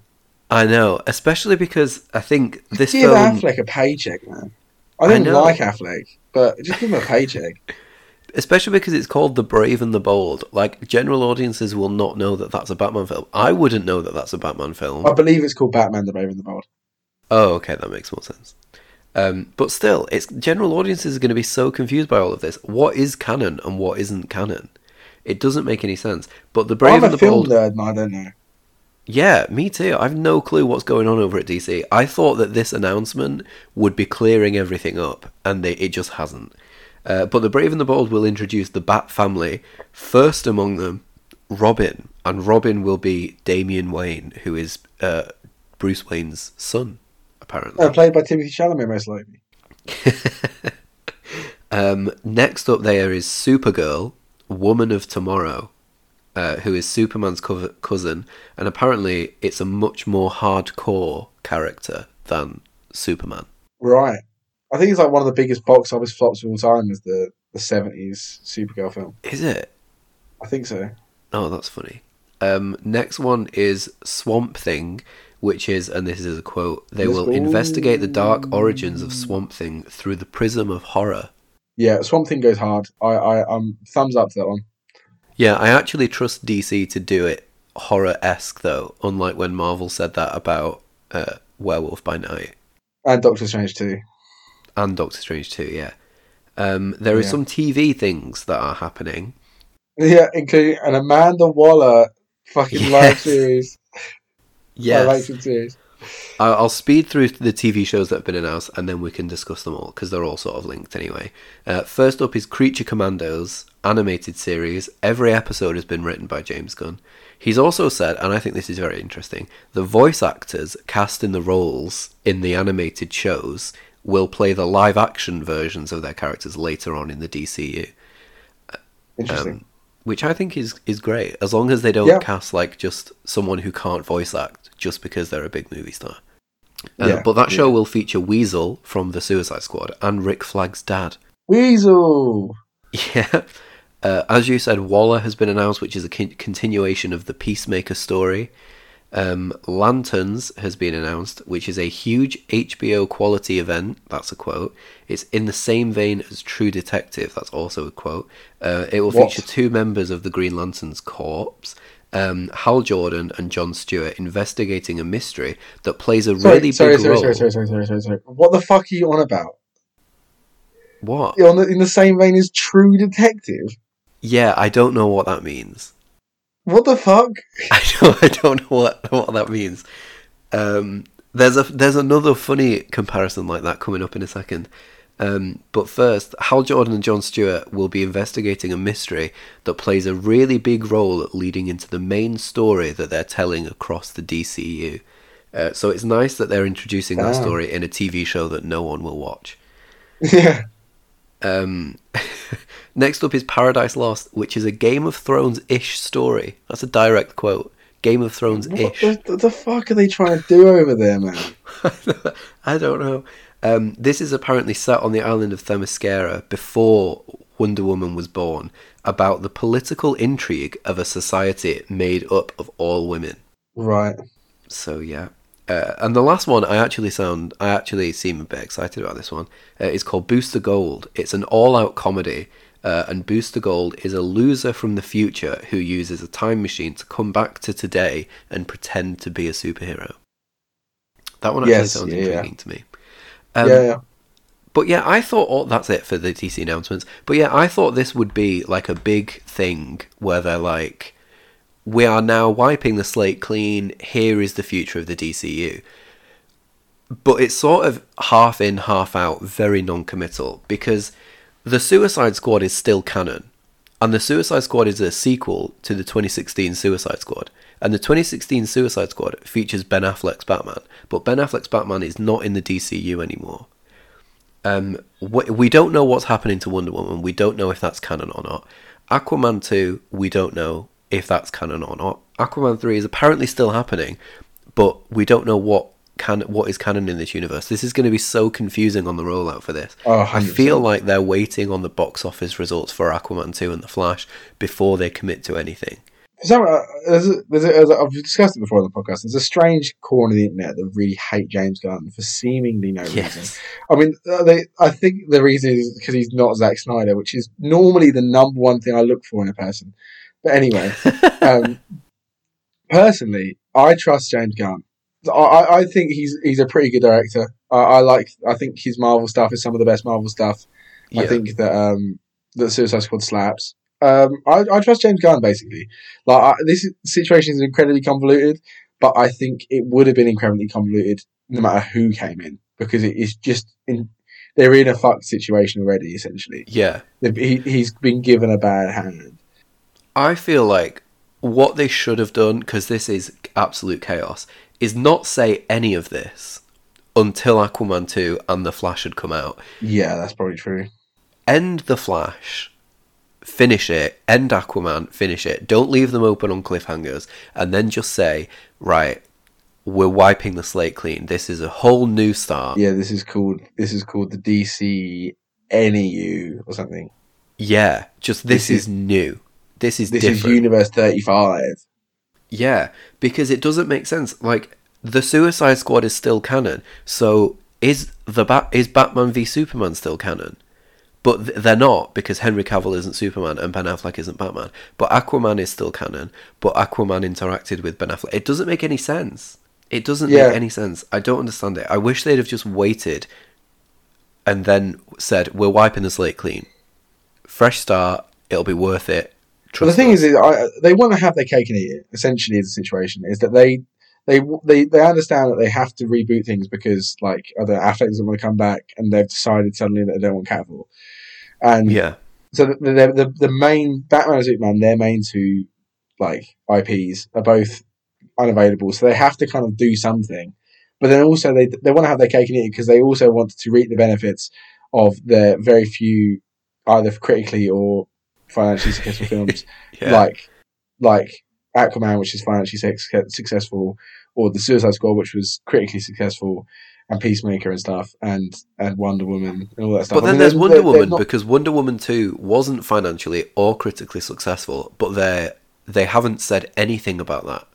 I know, especially because I think this film... Give Affleck a paycheck, man. I like Affleck, but just give him a paycheck. Especially because it's called The Brave and the Bold. Like, general audiences will not know that that's a Batman film. I wouldn't know that that's a Batman film. I believe it's called Batman, The Brave and the Bold. Oh, okay, that makes more sense. But still, general audiences are going to be so confused by all of this. What is canon and what isn't canon? It doesn't make any sense. But The Brave and the Bold... I'm a film nerd, and I don't know. Yeah, me too. I've no clue what's going on over at DC. I thought that this announcement would be clearing everything up, and it just hasn't. But The Brave and the Bold will introduce the Bat family, first among them, Robin. And Robin will be Damian Wayne, who is Bruce Wayne's son, apparently. Played by Timothée Chalamet, most likely. Next up there is Supergirl, Woman of Tomorrow. Who is Superman's cousin, and apparently it's a much more hardcore character than Superman. Right. I think it's like one of the biggest box office flops of all time is the 70s Supergirl film. Is it? I think so. Oh, that's funny. Next one is Swamp Thing, which is, and this is a quote, they will investigate the dark origins of Swamp Thing through the prism of horror. Yeah, Swamp Thing goes hard. I'm thumbs up to that one. Yeah, I actually trust DC to do it horror-esque, though, unlike when Marvel said that about Werewolf by Night. And Doctor Strange 2. And Doctor Strange 2, yeah. There are some TV things that are happening. Yeah, including an Amanda Waller fucking live series. Yes. Live series. I'll speed through the TV shows that have been announced and then we can discuss them all because they're all sort of linked anyway. First up is Creature Commandos, animated series. Every episode has been written by James Gunn. He's also said, and I think this is very interesting, the voice actors cast in the roles in the animated shows will play the live action versions of their characters later on in the DCU. Interesting. Which I think is great, as long as they don't cast like just someone who can't voice act just because they're a big movie star. But that show will feature Weasel from The Suicide Squad and Rick Flagg's dad. Weasel! Yeah. As you said, Waller has been announced, which is a continuation of the Peacemaker story. Lanterns has been announced, which is a huge HBO quality event. That's a quote. It's in the same vein as True Detective. That's also a quote. It will feature two members of the Green Lanterns Corps, Hal Jordan and Jon Stewart, investigating a mystery that plays a big role. Sorry. What the fuck are you on about? What? You're in the same vein as True Detective? Yeah, I don't know what that means. What the fuck? I don't know what that means. There's another funny comparison like that coming up in a second. But first, Hal Jordan and Jon Stewart will be investigating a mystery that plays a really big role leading into the main story that they're telling across the DCU. So it's nice that they're introducing that story in a TV show that no one will watch. Yeah. Next up is Paradise Lost, which is a Game of Thrones-ish story. That's a direct quote. Game of Thrones-ish. What the fuck are they trying to do over there, man? I don't know. This is apparently set on the island of Themyscira before Wonder Woman was born, about the political intrigue of a society made up of all women. Right. So, yeah. And the last one, I actually seem a bit excited about this one. It's called Booster Gold. It's an all-out comedy, and Booster Gold is a loser from the future who uses a time machine to come back to today and pretend to be a superhero. That one actually sounds intriguing to me. But yeah, I thought that's it for the DC announcements. But yeah, I thought this would be like a big thing where they're like, we are now wiping the slate clean. Here is the future of the DCU. But it's sort of half in, half out, very non-committal, because The Suicide Squad is still canon. And The Suicide Squad is a sequel to the 2016 Suicide Squad. And the 2016 Suicide Squad features Ben Affleck's Batman. But Ben Affleck's Batman is not in the DCU anymore. We don't know what's happening to Wonder Woman. We don't know if that's canon or not. Aquaman 2, we don't know if that's canon or not. Aquaman 3 is apparently still happening, but we don't know what is canon in this universe. This is going to be so confusing on the rollout for this. Oh, I feel like they're waiting on the box office results for Aquaman 2 and The Flash before they commit to anything. I've discussed it before on the podcast. There's a strange corner of the internet that really hate James Gunn for seemingly no reason. I mean, I think the reason is because he's not Zack Snyder, which is normally the number one thing I look for in a person. But anyway, personally, I trust James Gunn. I think he's a pretty good director. I think his Marvel stuff is some of the best Marvel stuff. Yeah. I think that Suicide Squad slaps. I trust James Gunn basically. Like this situation is incredibly convoluted, but I think it would have been incredibly convoluted no matter who came in, because it is just they're in a fucked situation already. Essentially, yeah, he's been given a bad hand. I feel like what they should have done, because this is absolute chaos, is not say any of this until Aquaman 2 and The Flash had come out. Yeah, that's probably true. End The Flash, finish it, end Aquaman, finish it. Don't leave them open on cliffhangers, and then just say, right, we're wiping the slate clean. This is a whole new start. Yeah, this is called the DC NEU or something. Yeah, just this is new. This is different. This is Universe 35. Yeah, because it doesn't make sense. Like, The Suicide Squad is still canon, so is Batman v Superman still canon? But they're not, because Henry Cavill isn't Superman and Ben Affleck isn't Batman. But Aquaman is still canon, but Aquaman interacted with Ben Affleck. It doesn't make any sense. It doesn't make any sense. I don't understand it. I wish they'd have just waited and then said, we're wiping the slate clean. Fresh start, it'll be worth it. Well, the thing is they want to have their cake and eat it, essentially, is the situation. Is that they understand that they have to reboot things because, like, other Affleck doesn't want to come back and they've decided suddenly that they don't want Cavill. And so the main Batman and Superman, their main two like IPs, are both unavailable, so they have to kind of do something. But then also they want to have their cake and eat it because they also want to reap the benefits of the very few either critically or financially successful films like Aquaman, which is financially successful, or The Suicide Squad, which was critically successful, and Peacemaker and stuff, and Wonder Woman and all that stuff. But then there's Wonder Woman, because Wonder Woman 2 wasn't financially or critically successful, but they haven't said anything about that.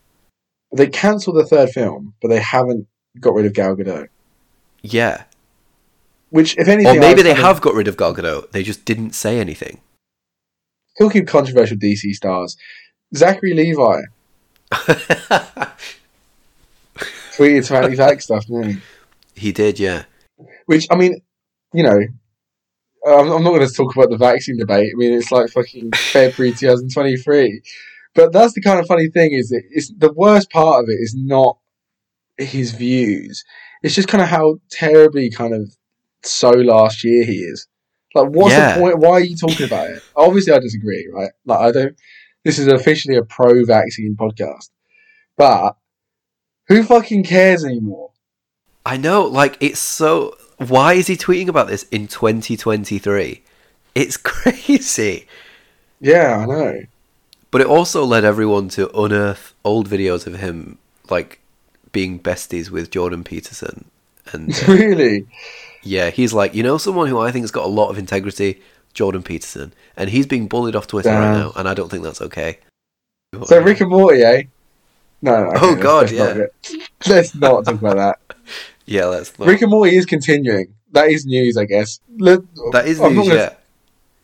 They cancelled the third film, but they haven't got rid of Gal Gadot. Yeah. Which, if anything... Or maybe they have got rid of Gal Gadot, they just didn't say anything. He'll keep controversial DC stars. Zachary Levi. Tweeted some anti-Zach stuff, didn't he? He did, yeah. Which, I mean, you know, I'm not going to talk about the vaccine debate. I mean, it's like fucking February 2023. But that's the kind of funny thing, is that it's, the worst part of it is not his views. It's just kind of how terribly kind of so last year he is. Like, what's the point? Why are you talking about it? Obviously, I disagree, right? Like, I don't... This is officially a pro-vaccine podcast. But who fucking cares anymore? I know, like, it's so... Why is he tweeting about this in 2023? It's crazy. Yeah, I know. But it also led everyone to unearth old videos of him, like, being besties with Jordan Peterson. And really? Yeah, he's like, you know, someone who I think has got a lot of integrity... Jordan Peterson. And he's being bullied off Twitter right now, and I don't think that's okay. So Rick and Morty, eh? No. Okay, oh, God, let's not talk about that. Yeah, let's not. Rick and Morty is continuing. That is news, I guess. That is news,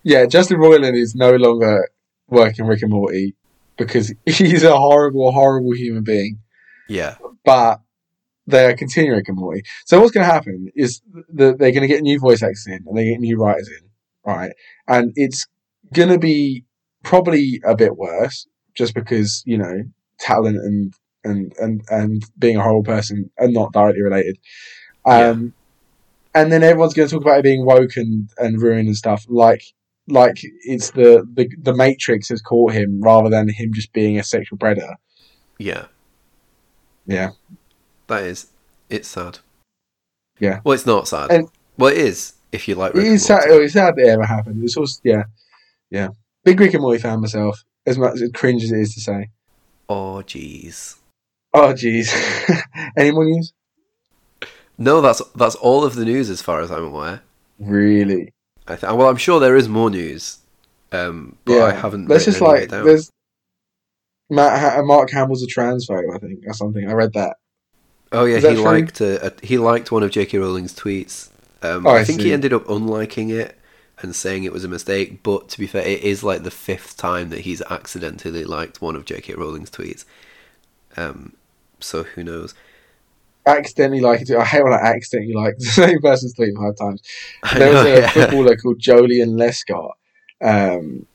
yeah, Justin Roiland is no longer working Rick and Morty because he's a horrible, horrible human being. Yeah. But they are continuing Rick and Morty. So what's going to happen is that they're going to get new voice actors in, and they get new writers in. Right, and it's going to be probably a bit worse just because, you know, talent and being a horrible person are not directly related. And then everyone's going to talk about it being woke and ruined and stuff, like it's the Matrix has caught him rather than him just being a sexual predator. Yeah. Yeah. That is, it's sad. Yeah. Well, it's not sad. It is. If you like Rick and Morty. It's sad that it ever happened. It's also, yeah. Big Rick and Morty fan myself, as much as cringe as it is to say. Oh, jeez. Any more news? No, that's all of the news as far as I'm aware. Really? Well, I'm sure there is more news, but I haven't. Let's just like, there's Mark Hamill's a transphobe, I think, or something. I read that. Oh yeah, he liked one of J.K. Rowling's tweets. I think he ended up unliking it and saying it was a mistake, but to be fair, it is like the fifth time that he's accidentally liked one of J.K. Rowling's tweets. So who knows? Accidentally liked it. I hate when I accidentally liked the same person's tweet 5 times. There was a footballer called Jolyon Lescott.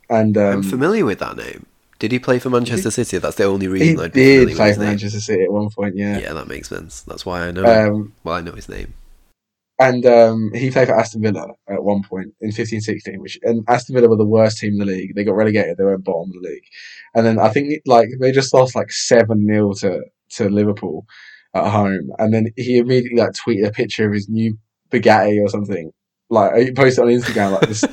I'm familiar with that name. Did he play for Manchester City? That's the only reason I did play for Manchester City at one point, yeah. Yeah, that makes sense. That's why I know I know his name. And he played for Aston Villa at one point in 15-16, and Aston Villa were the worst team in the league. They got relegated; they were bottom of the league. And then I think they just lost 7-0 to Liverpool at home. And then he immediately tweeted a picture of his new Bugatti or something. He posted on Instagram this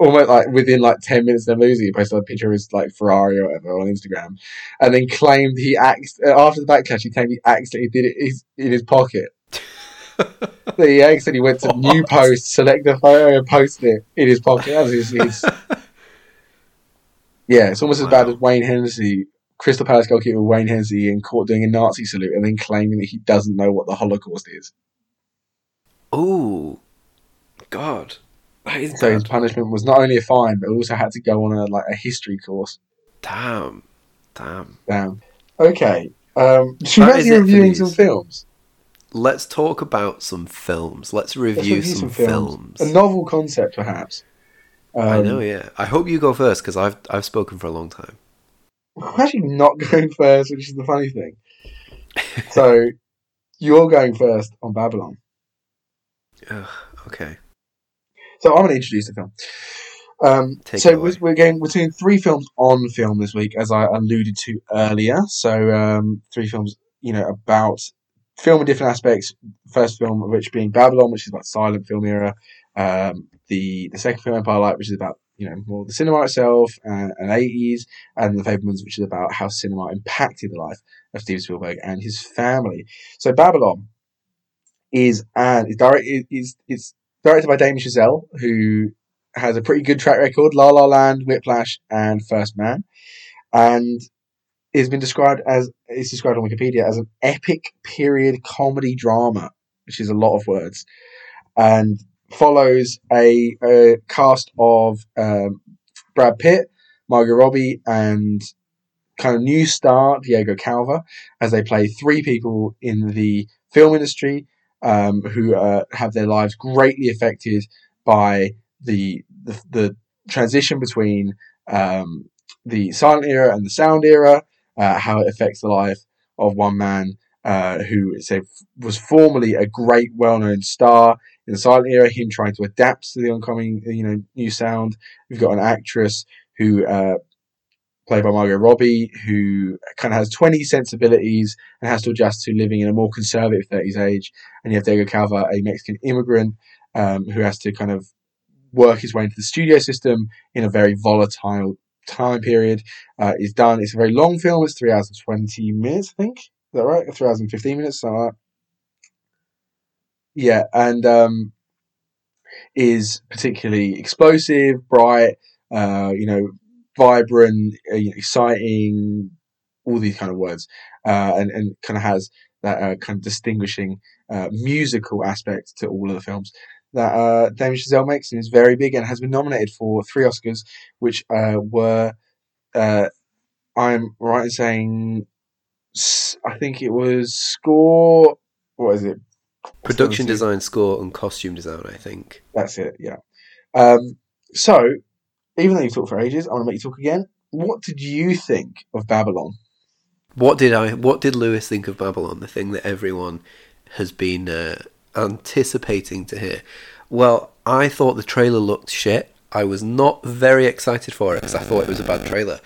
almost within 10 minutes of them losing, he posted a picture of his Ferrari or whatever on Instagram, and then claimed he after the backlash. He claimed he accidentally did it in his pocket. He accidentally went to new post, select a photo, and posted it in his pocket. It's almost as bad as Wayne Hennessy Crystal Palace goalkeeper Wayne Hennessy in court doing a Nazi salute and then claiming that he doesn't know what the Holocaust is. Ooh. God. That is so bad. His punishment was not only a fine, but also had to go on a history course. Damn. Okay. Should we be reviewing some films? Let's talk about some films. Let's review some films. A novel concept, perhaps. I know, yeah. I hope you go first, because I've spoken for a long time. I'm actually not going first, which is the funny thing. So, you're going first on Babylon. Okay. So, I'm going to introduce the film. We're doing three films on film this week, as I alluded to earlier. So, three films, about film in different aspects. First film of which being Babylon, which is about silent film era. The second film, Empire of Light, which is about more the cinema itself and 80s, and The Fabelmans, which is about how cinema impacted the life of Steven Spielberg and his family. So Babylon is directed by Damien Chazelle, who has a pretty good track record: La La Land, Whiplash, and First Man, and is described on Wikipedia as an epic period comedy drama, which is a lot of words, and follows a cast of Brad Pitt, Margot Robbie, and kind of new star Diego Calva, as they play three people in the film industry who have their lives greatly affected by the transition between the silent era and the sound era, how it affects the life of one man who was formerly a great, well-known star in the silent era, him trying to adapt to the oncoming, new sound. We've got an actress who, played by Margot Robbie, who kind of has 20s sensibilities and has to adjust to living in a more conservative 30s age. And you have Diego Calva, a Mexican immigrant, who has to kind of work his way into the studio system in a very volatile time period. It's done. It's a very long film. It's 3 hours and 20 minutes, I think. Is that right? 3 hours and 15 minutes, something like that. Yeah, and is particularly explosive, bright, vibrant, exciting, all these kind of words, and kind of has that kind of distinguishing musical aspect to all of the films that Damien Chazelle makes, and is very big and has been nominated for 3 Oscars, which were, I'm right in saying, I think it was score, what is it? Production design, score, and costume design, I think. That's it, yeah. So, even though you've talked for ages, I'm going to make you talk again. What did you think of Babylon? What did Lewis think of Babylon, the thing that everyone has been anticipating to hear? Well, I thought the trailer looked shit. I was not very excited for it, because I thought it was a bad trailer.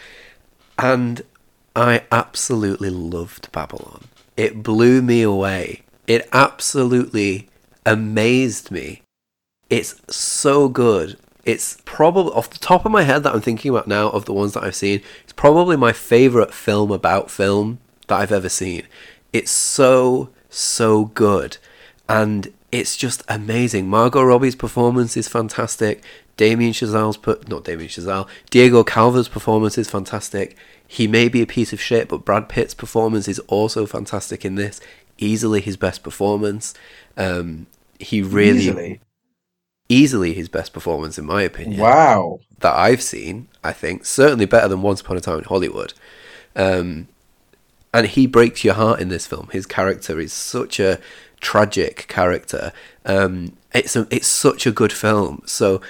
And I absolutely loved Babylon. It blew me away. It absolutely amazed me. It's so good. It's probably, off the top of my head that I'm thinking about now, of the ones that I've seen, it's probably my favourite film about film that I've ever seen. It's so, so good. And it's just amazing. Margot Robbie's performance is fantastic. Diego Calva's performance is fantastic. He may be a piece of shit, but Brad Pitt's performance is also fantastic in this. Easily his best performance. Easily his best performance, in my opinion. Wow. That I've seen, I think. Certainly better than Once Upon a Time in Hollywood. And he breaks your heart in this film. His character is such a tragic character. It's such a good film. So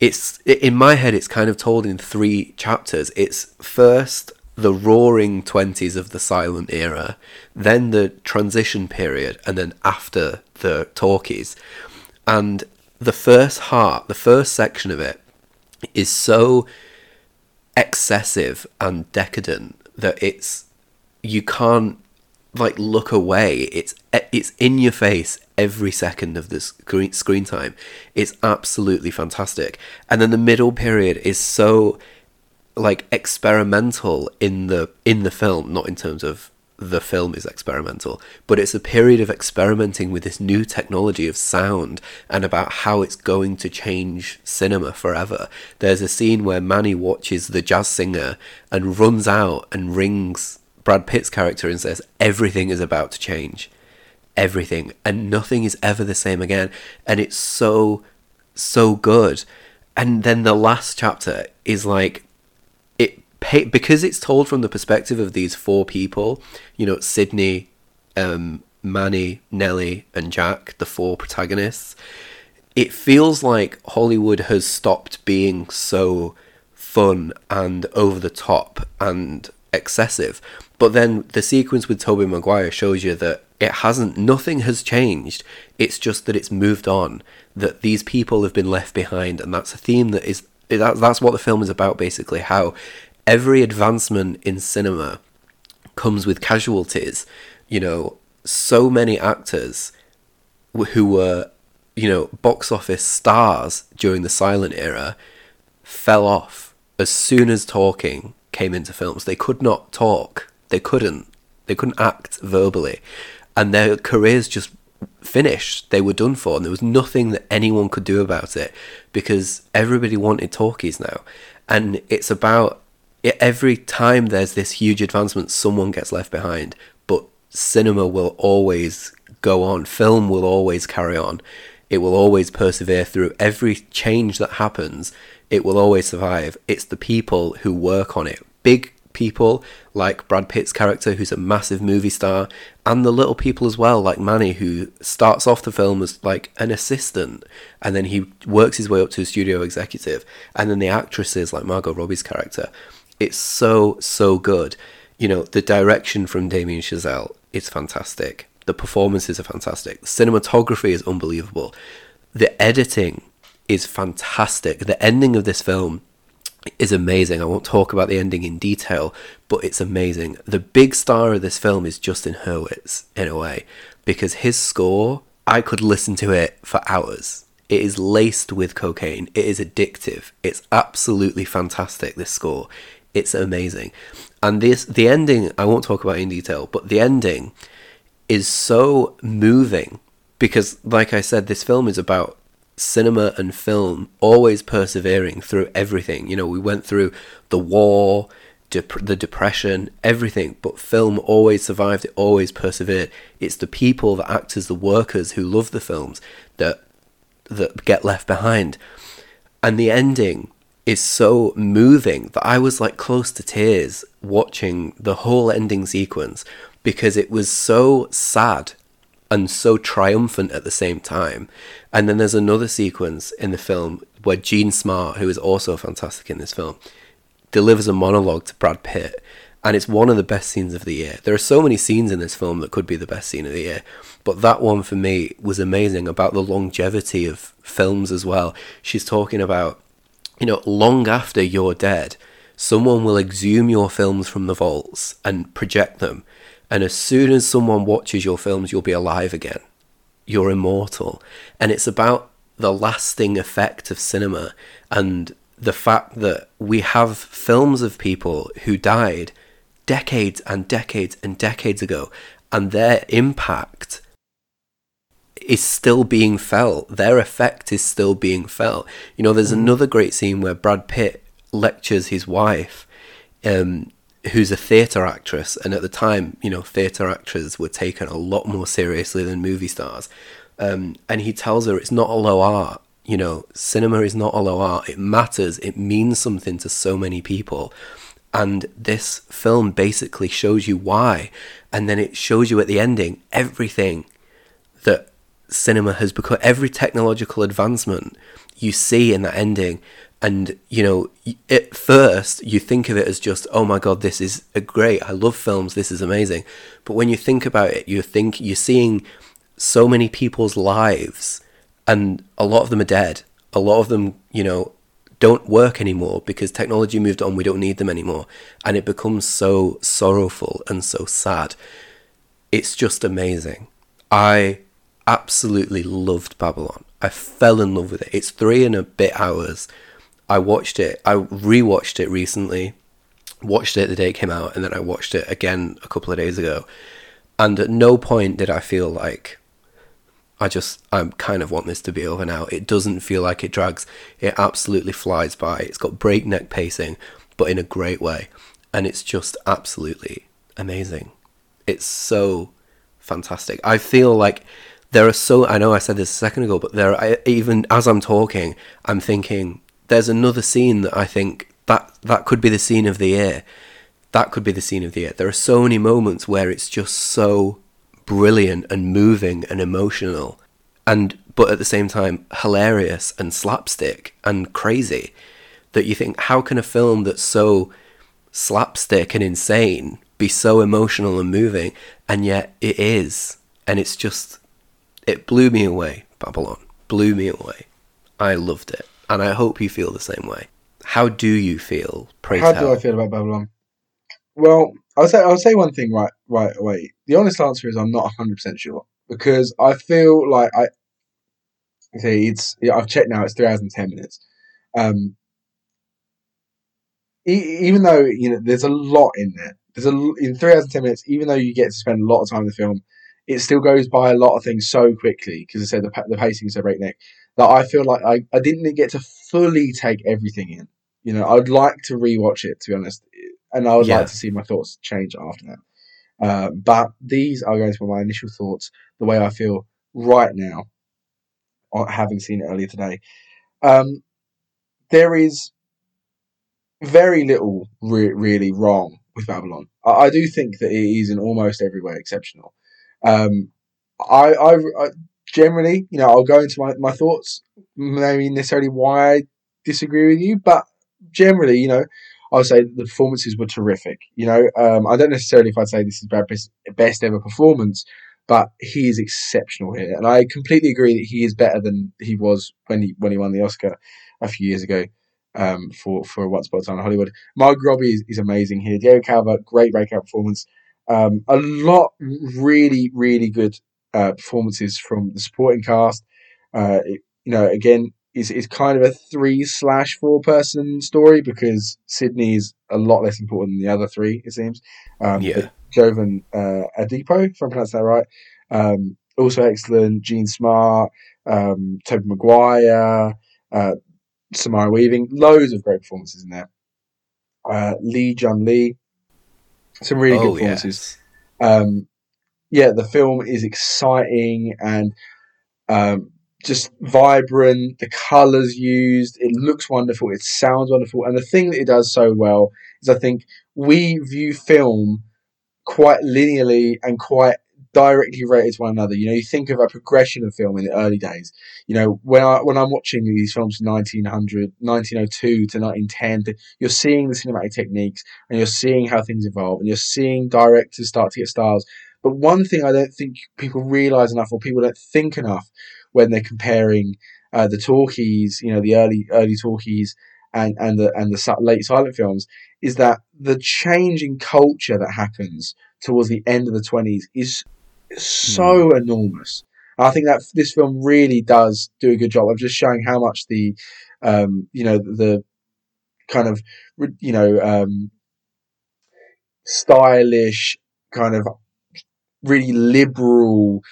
in my head, it's kind of told in 3 chapters. It's first the roaring 20s of the silent era, then the transition period, and then after the talkies. And the first section of it is so excessive and decadent that you can't look away. It's in your face every second of the screen time. It's absolutely fantastic. And then the middle period is so experimental in the film, not in terms of the film is experimental, but it's a period of experimenting with this new technology of sound and about how it's going to change cinema forever. There's a scene where Manny watches The Jazz Singer and runs out and rings Brad Pitt's character and says, everything is about to change. Everything. And nothing is ever the same again. And it's so, so good. And then the last chapter is like, because it's told from the perspective of these four people, you know, Sydney, Manny, Nellie and Jack, the four protagonists, it feels like Hollywood has stopped being so fun and over the top and excessive. But then the sequence with Tobey Maguire shows you that it hasn't, nothing has changed. It's just that it's moved on, that these people have been left behind. And that's a theme that is, that's what the film is about, basically, how every advancement in cinema comes with casualties. You know, so many actors who were, you know, box office stars during the silent era fell off as soon as talking came into films. They could not talk. They couldn't act verbally. And their careers just finished. They were done for. And there was nothing that anyone could do about it because everybody wanted talkies now. And it's about... every time there's this huge advancement, someone gets left behind, but cinema will always go on. Film will always carry on. It will always persevere through every change that happens. It will always survive. It's the people who work on it. Big people like Brad Pitt's character, who's a massive movie star, and the little people as well, like Manny, who starts off the film as like an assistant, and then he works his way up to a studio executive, and then the actresses like Margot Robbie's character. It's so, so good. You know, the direction from Damien Chazelle is fantastic. The performances are fantastic. The cinematography is unbelievable. The editing is fantastic. The ending of this film is amazing. I won't talk about the ending in detail, but it's amazing. The big star of this film is Justin Hurwitz, in a way, because his score, I could listen to it for hours. It is laced with cocaine. It is addictive. It's absolutely fantastic, this score. It's amazing. And the ending, I won't talk about in detail, but the ending is so moving because, like I said, this film is about cinema and film always persevering through everything. You know, we went through the war, the depression, everything, but film always survived. It always persevered. It's the people, the actors, the workers who love the films that get left behind. And the ending is so moving that I was like close to tears watching the whole ending sequence because it was so sad and so triumphant at the same time. And then there's another sequence in the film where Jean Smart, who is also fantastic in this film, delivers a monologue to Brad Pitt. And it's one of the best scenes of the year. There are so many scenes in this film that could be the best scene of the year, but that one for me was amazing about the longevity of films as well. She's talking about, you know, long after you're dead, someone will exhume your films from the vaults and project them. And as soon as someone watches your films, you'll be alive again. You're immortal. And it's about the lasting effect of cinema and the fact that we have films of people who died decades and decades and decades ago, and their impact is still being felt. Their effect is still being felt. You know, there's another great scene where Brad Pitt lectures his wife, who's a theatre actress. And at the time, you know, theatre actors were taken a lot more seriously than movie stars. And he tells her it's not a low art. You know, cinema is not a low art. It matters. It means something to so many people. And this film basically shows you why. And then it shows you at the ending everything that cinema has become. Every technological advancement you see in that ending. And, you know, at first you think of it as just, oh my God, this is great. I love films. This is amazing. But when you think about it, you're seeing so many people's lives. And a lot of them are dead. A lot of them, you know, don't work anymore because technology moved on, we don't need them anymore. And it becomes so sorrowful and so sad. It's just amazing. I absolutely loved Babylon. I fell in love with it. It's 3 and a bit hours. I watched it. I rewatched it recently watched it the day it came out, and then I watched it again a couple of days ago, and at no point did I feel like I kind of want this to be over now. It doesn't feel like it drags. It absolutely flies by. It's got breakneck pacing, but in a great way, and it's just absolutely amazing. It's so fantastic. I feel like there are so... I know I said this a second ago, but there are, even as I'm talking, I'm thinking there's another scene that I think that could be the scene of the year. That could be the scene of the year. There are so many moments where it's just so brilliant and moving and emotional, but at the same time hilarious and slapstick and crazy, that you think, how can a film that's so slapstick and insane be so emotional and moving? And yet it is, and it's just, it blew me away. Babylon blew me away. I loved it, and I hope you feel the same way. How do you feel? Do I feel about Babylon? Well, I'll say one thing right away. The honest answer is I'm not 100% sure, because I feel like I've checked now, it's 3 hours and 10 minutes. Even though, you know, there's a lot in there. In 3 hours and 10 minutes, even though you get to spend a lot of time in the film, it still goes by a lot of things so quickly, because I said the pacing is so breakneck, that I feel like I didn't get to fully take everything in. You know, I'd like to rewatch it, to be honest, and I would like to see my thoughts change after that. But these are going to be my initial thoughts, the way I feel right now, having seen it earlier today. There is very little really wrong with Babylon. I do think that it is in almost every way exceptional. I generally, you know, I'll go into my thoughts, maybe necessarily why I disagree with you, but generally, you know, I'll say the performances were terrific. You know, I don't necessarily if I'd say this is Brad Pitt's best ever performance, but he is exceptional here, and I completely agree that he is better than he was when he won the Oscar a few years ago for Once Upon a Time in Hollywood. Margot Robbie is amazing here. Diego Calva, great breakout performance. A lot really, really good performances from the supporting cast. You know, again, it's kind of a 3/4 person story, because Sydney is a lot less important than the other three, it seems. Jovan Adipo, if I pronounced that right. Also excellent. Jean Smart, Tobey Maguire, Samara Weaving. Loads of great performances in there. Lee Jun Lee. Some really good performances. Yes. The film is exciting and just vibrant. The colours used, it looks wonderful. It sounds wonderful. And the thing that it does so well is, I think we view film quite linearly and quite directly related to one another. You know, you think of a progression of film in the early days. You know, when I'm watching these films from 1900, 1902 to 1910, you're seeing the cinematic techniques and you're seeing how things evolve and you're seeing directors start to get styles. But one thing I don't think people realise enough, or people don't think enough when they're comparing the talkies, you know, the early talkies and the late silent films, is that the change in culture that happens towards the end of the 20s is so enormous. I think that this film really does do a good job of just showing how much the stylish, kind of really liberal,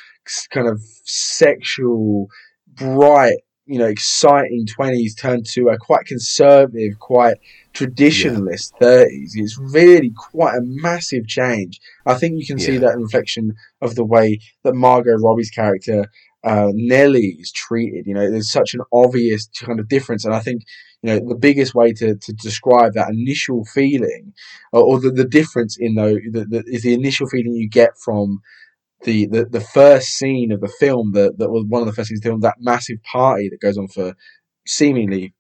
kind of sexual, bright, you know, exciting 20s turned to a quite conservative, quite traditionalist 30s. It's really quite a massive change. I think you can see that in reflection of the way that Margot Robbie's character, Nellie, is treated. You know, there's such an obvious kind of difference. And I think, you know, the biggest way to describe that initial feeling, or the difference in is the initial feeling you get from the first scene of the film, that was one of the first scenes of the film, that massive party that goes on for seemingly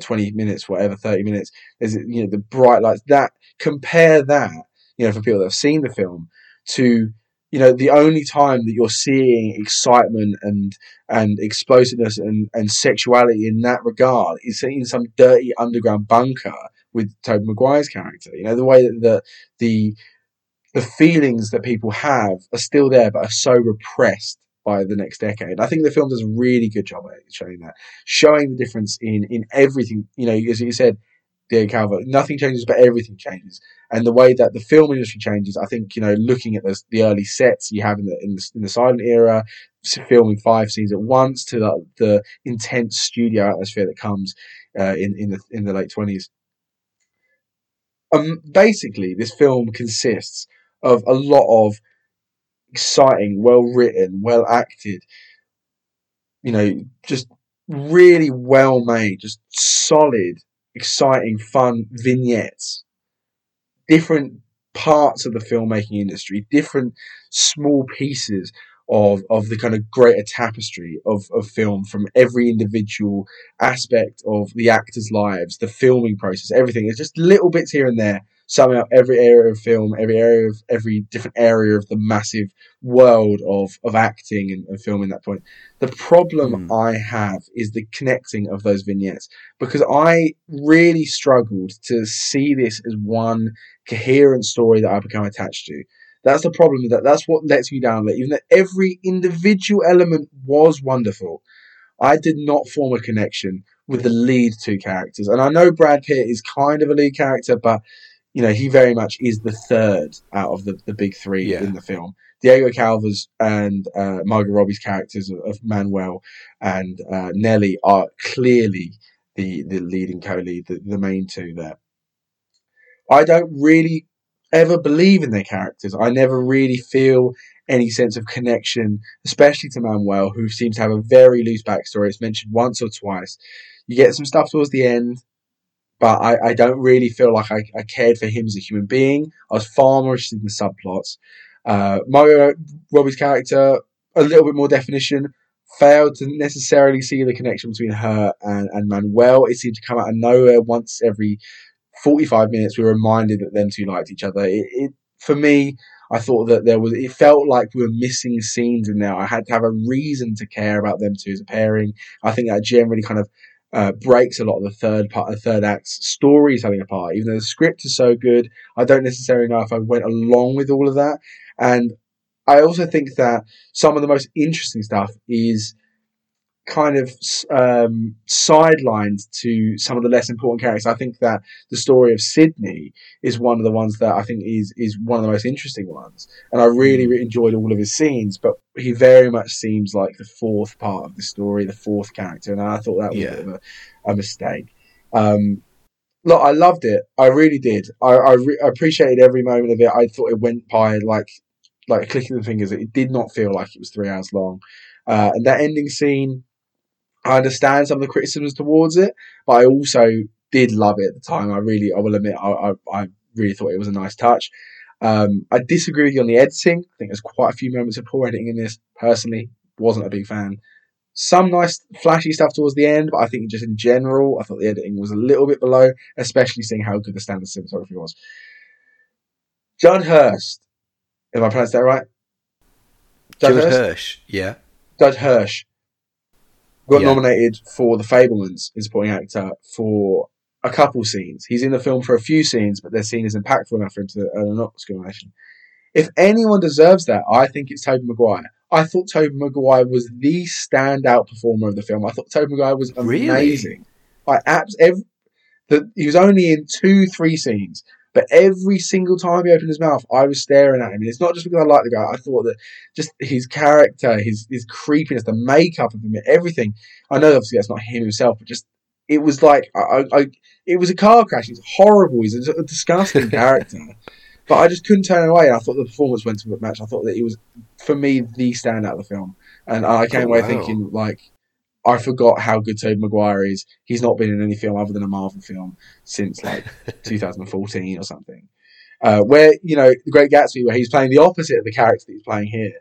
20 minutes, whatever, 30 minutes. There's, you know, the bright lights. That, compare that, you know, for people that have seen the film, to, you know, the only time that you're seeing excitement and explosiveness and sexuality in that regard is in some dirty underground bunker with Tobey Maguire's character. You know, the way that the feelings that people have are still there, but are so repressed by the next decade. I think the film does a really good job at showing that, showing the difference in everything. You know, as you said, Diego Calva. Nothing changes, but everything changes. And the way that the film industry changes, I think, you know, looking at the early sets you have in the silent era, filming 5 scenes at once, to the intense studio atmosphere that comes in the late 20s. Basically, this film consists of a lot of exciting, well-written, well-acted, you know, just really well-made, just solid, exciting, fun vignettes. Different parts of the filmmaking industry, different small pieces of the kind of greater tapestry of film, from every individual aspect of the actors' lives, the filming process, everything. It's just little bits here and there, summing up every area of film, every different area of the massive world of acting and film in that point. The problem I have is the connecting of those vignettes, because I really struggled to see this as one coherent story that I become attached to. That's the problem with that. That's what lets me down. Like, even though every individual element was wonderful, I did not form a connection with the lead two characters. And I know Brad Pitt is kind of a lead character, but, you know, he very much is the third out of the big three in the film. Diego Calva's and Margot Robbie's characters of Manuel and Nelly are clearly the lead and co-lead, the main two there. I don't really ever believe in their characters. I never really feel any sense of connection, especially to Manuel, who seems to have a very loose backstory. It's mentioned once or twice. You get some stuff towards the end, but I don't really feel like I cared for him as a human being. I was far more interested in the subplots. Margot Robbie's character, a little bit more definition, failed to necessarily see the connection between her and Manuel. It seemed to come out of nowhere. Once every 45 minutes, we were reminded that them two liked each other. It for me, I thought that it felt like we were missing scenes in there. I had to have a reason to care about them two as a pairing. I think that generally kind of breaks a lot of the third act's storytelling apart. Even though the script is so good, I don't necessarily know if I went along with all of that. And I also think that some of the most interesting stuff is kind of sidelined to some of the less important characters. I think that the story of Sydney is one of the ones that I think is one of the most interesting ones, and I really enjoyed all of his scenes. But he very much seems like the fourth part of the story, the fourth character, and I thought that was a bit of a mistake. Look, I loved it. I really did. I appreciated every moment of it. I thought it went by like clicking the fingers. It did not feel like it was 3 hours long, and that ending scene. I understand some of the criticisms towards it, but I also did love it at the time. I will admit, I really thought it was a nice touch. I disagree with you on the editing. I think there's quite a few moments of poor editing in this. Personally, wasn't a big fan. Some nice flashy stuff towards the end, but I think just in general, I thought the editing was a little bit below, especially seeing how good the standard cinematography was. Judd Hirsch. Am I pronouncing that right? Judd Hirsch. Got nominated for The Fabelmans in supporting actor for a couple scenes. He's in the film for a few scenes, but their scene is impactful enough for him to earn an Oscar nomination. If anyone deserves that, I think it's Tobey Maguire. I thought Tobey Maguire was the standout performer of the film. I thought Tobey Maguire was amazing. Really? He was only in 2-3 scenes, but every single time he opened his mouth, I was staring at him. And it's not just because I like the guy. I thought that just his character, his creepiness, the makeup of him, everything. I know obviously that's not him himself, but just it was like it was a car crash. It's horrible. He's a disgusting character, but I just couldn't turn it away. And I thought the performance went to a match. I thought that it was, for me, the standout of the film. And I came away thinking I forgot how good Tobey Maguire is. He's not been in any film other than a Marvel film since 2014 or something. Where, you know, The Great Gatsby, where he's playing the opposite of the character that he's playing here.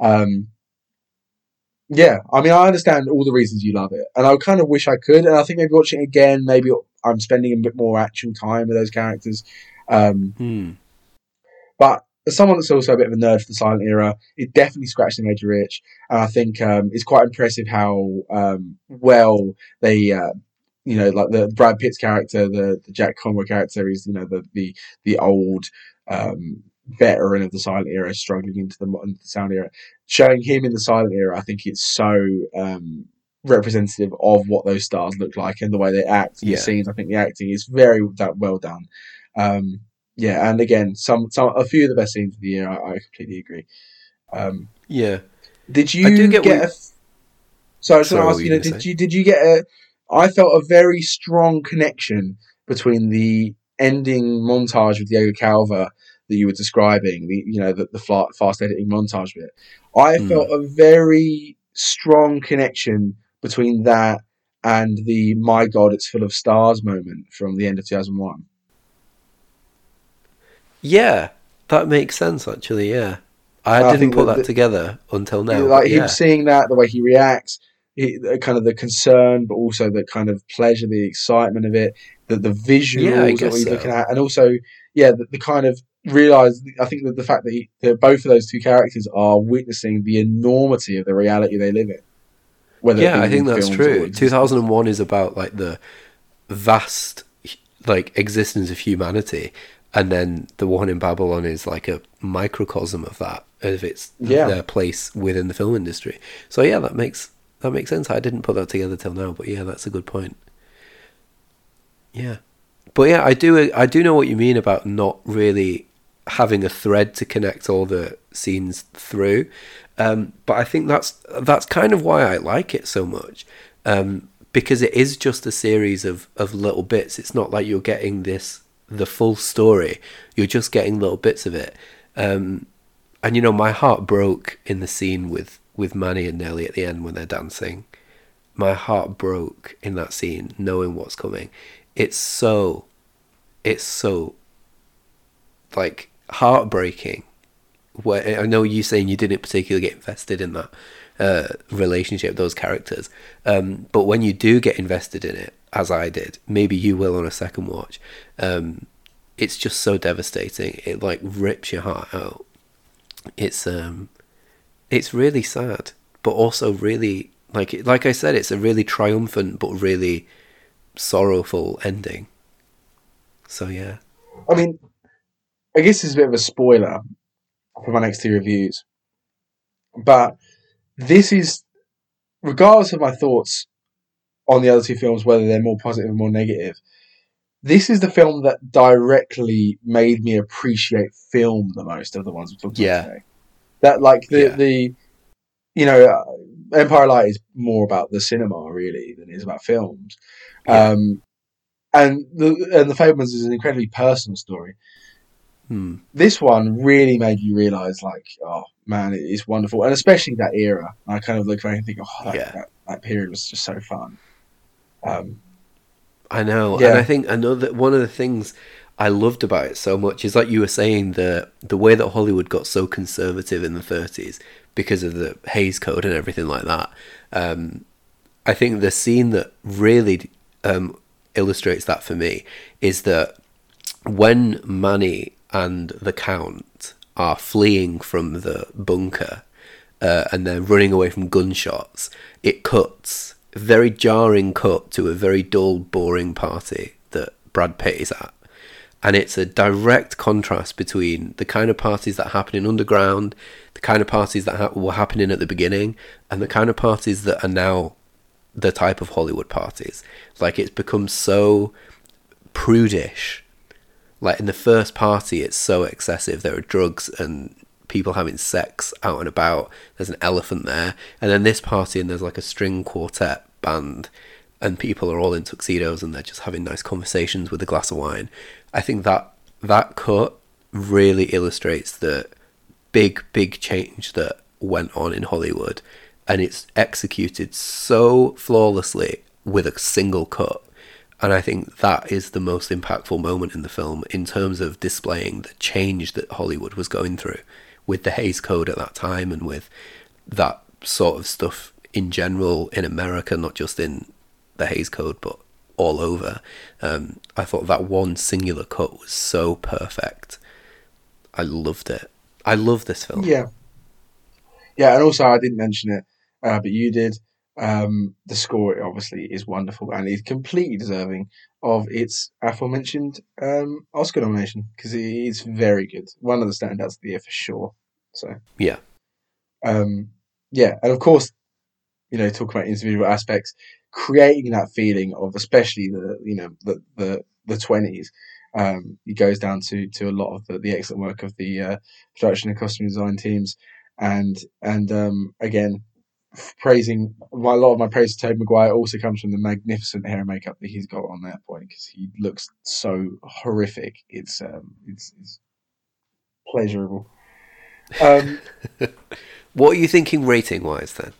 I mean, I understand all the reasons you love it. And I kind of wish I could. And I think maybe watching it again, maybe I'm spending a bit more actual time with those characters. But as someone that's also a bit of a nerd for the silent era, it definitely scratched the major itch. And I think it's quite impressive how well they, you know, like the Brad Pitt's character, the Jack Conroy character, is, you know, the old veteran of the silent era struggling into the sound era. Showing him in the silent era, I think it's so representative of what those stars look like and the way they act in the scenes. I think the acting is very well done. Yeah, and again, a few of the best scenes of the year. I completely agree. Yeah. Did you So I was going to ask you, did you get a? I felt a very strong connection between the ending montage with Diego Calva that you were describing, the fast editing montage bit. I felt a very strong connection between that and the "My God, it's full of stars" moment from the end of 2001. Yeah, that makes sense actually. Yeah, I didn't put that together until now. Like him seeing that, the way he reacts, kind of the concern, but also the kind of pleasure, the excitement of it, the visuals that we're looking at, and also the kind of realize. I think that the fact that both of those two characters are witnessing the enormity of the reality they live in. I think that's true. 2001 is about like the vast existence of humanity, and then the one in Babylon is like a microcosm of that, of its their place within the film industry. So yeah, that makes sense. I didn't put that together till now, but yeah, that's a good point. Yeah. But yeah, I do know what you mean about not really having a thread to connect all the scenes through. But I think that's kind of why I like it so much. Because it is just a series of little bits. It's not like you're getting the full story. You're just getting little bits of it. And my heart broke in the scene with Manny and Nelly at the end when they're dancing. My heart broke in that scene, knowing what's coming. It's so like heartbreaking. Where I know you saying you didn't particularly get invested in that relationship, those characters. But when you do get invested in it, as I did, maybe you will on a second watch. It's just so devastating. It rips your heart out. It's really sad, but also really, like I said, it's a really triumphant but really sorrowful ending. So yeah, I mean, I guess this is a bit of a spoiler for my next two reviews, but this is, regardless of my thoughts on the other two films, whether they're more positive or more negative, this is the film that directly made me appreciate film the most of the ones we've talked about today. That Empire Light is more about the cinema really than it is about films, and the Fabelmans is an incredibly personal story. This one really made you realise, oh man, it's wonderful, and especially that era. I kind of look back and think, that period was just so fun. I know, and I think another one of the things I loved about it so much is, like you were saying, the way that Hollywood got so conservative in the 30s because of the Hays Code and everything like that. I think the scene that really illustrates that for me is that when Manny and the Count are fleeing from the bunker and they're running away from gunshots, it cuts, very jarring cut, to a very dull, boring party that Brad Pitt is at. And it's a direct contrast between the kind of parties that happen in underground, the kind of parties that were happening at the beginning, and the kind of parties that are now the type of Hollywood parties. It's become so prudish. In the first party, it's so excessive. There are drugs and people having sex out and about. There's an elephant there. And then this party, and there's a string quartet band, and people are all in tuxedos and they're just having nice conversations with a glass of wine. I think that cut really illustrates the big change that went on in Hollywood, and it's executed so flawlessly with a single cut. And I think that is the most impactful moment in the film in terms of displaying the change that Hollywood was going through with the Hays Code at that time and with that sort of stuff in general in America, not just in the Hays Code, but all over. I thought that one singular cut was so perfect. I loved it. I love this film. Yeah, and also I didn't mention it, but you did. The score obviously is wonderful and is completely deserving of its aforementioned Oscar nomination, because it is very good. One of the standouts of the year for sure. So yeah, and of course, you know, talk about individual aspects, creating that feeling of, especially the 20s. He goes down to a lot of the excellent work of the production and costume design teams, and again, praising a lot of my praise to Tobey Maguire also comes from the magnificent hair and makeup that he's got on that point, because he looks so horrific. It's pleasurable. What are you thinking rating wise then?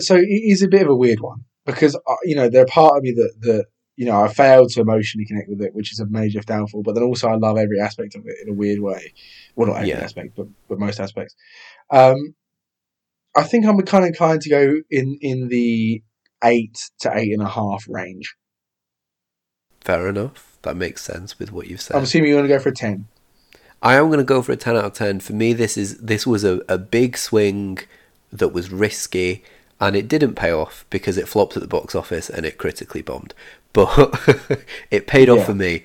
So it is a bit of a weird one, because there are part of me that I failed to emotionally connect with it, which is a major downfall. But then also, I love every aspect of it in a weird way. Well, not every aspect, but most aspects. I think I'm kind of inclined to go in the 8 to 8.5 range. Fair enough. That makes sense with what you've said. I'm assuming you want to go for a 10. I am going to go for a 10 out of 10. For me, this was a big swing that was risky, and it didn't pay off because it flopped at the box office and it critically bombed. But it paid off for me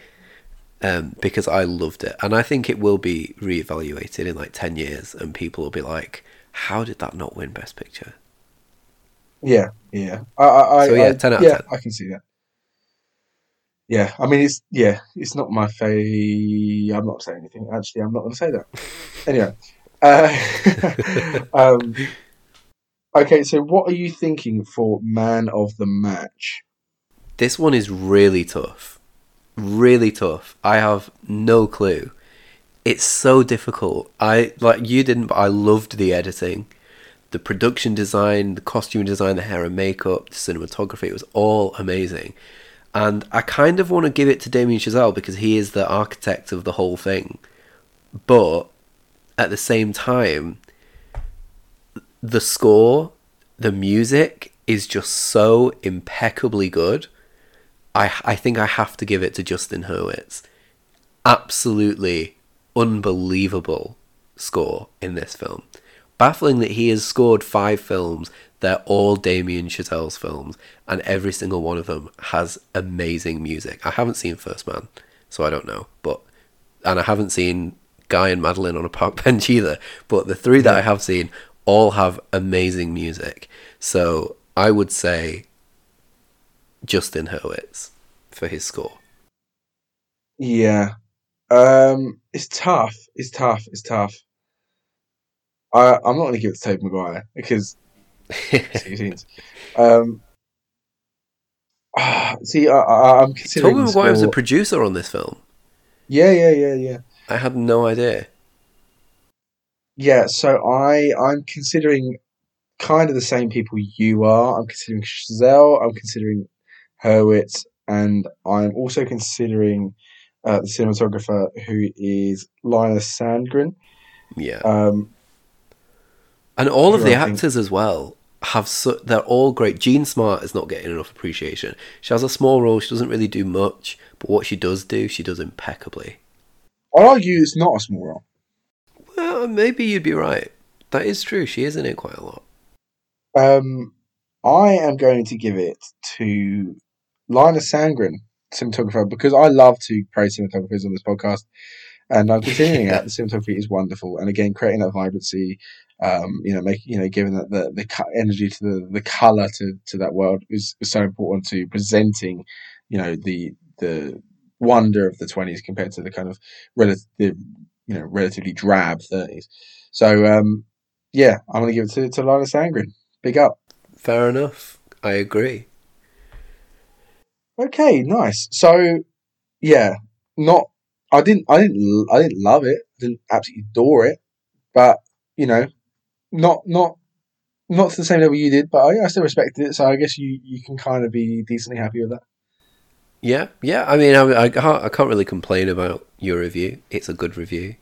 because I loved it. And I think it will be reevaluated in like 10 years and people will be like, how did that not win Best Picture? Yeah, yeah. 10 out of 10. I can see that. Yeah, I mean, it's not my fave. I'm not saying anything. Actually, I'm not going to say that. Anyway. Okay, so what are you thinking for Man of the Match? This one is really tough. Really tough. I have no clue. It's so difficult. You didn't, but I loved the editing, the production design, the costume design, the hair and makeup, the cinematography. It was all amazing. And I kind of want to give it to Damien Chazelle because he is the architect of the whole thing. But at the same time, the score, the music is just so impeccably good. I think I have to give it to Justin Hurwitz. Absolutely unbelievable score in this film. Baffling that he has scored 5 films. They're all Damien Chazelle's films, and every single one of them has amazing music. I haven't seen First Man, so I don't know. And I haven't seen Guy and Madeline on a Park Bench either. But the 3 that I have seen all have amazing music. So I would say Justin Hurwitz for his score. Yeah. It's tough. I'm not going to give it to Tobey Maguire because... I'm considering... Tobey Maguire was a producer on this film. Yeah. I had no idea. Yeah, so I'm considering kind of the same people you are. I'm considering Chazelle, I'm considering Hurwitz, and I'm also considering the cinematographer, who is Linus Sandgren. Yeah. And all of the actors as well they're all great. Jean Smart is not getting enough appreciation. She has a small role, she doesn't really do much, but what she does do, she does impeccably. I'll argue it's not a small role. Well, maybe you'd be right. That is true. She is in it quite a lot. I am going to give it to Linus Sandgren, cinematographer, because I love to praise cinematographers on this podcast, and I'm continuing that. The cinematography is wonderful, and again, creating that vibrancy, giving that the energy to the color to that world is so important to presenting, the wonder of the 20s compared to the kind of relatively drab 30s. So I'm going to give it to Linus Sandgren. Big up. Fair enough. I agree. Okay, nice. So I didn't love it. I didn't absolutely adore it, but not to the same level you did. But I still respected it. So I guess you can kind of be decently happy with that. Yeah. I mean, I can't really complain about your review. It's a good review.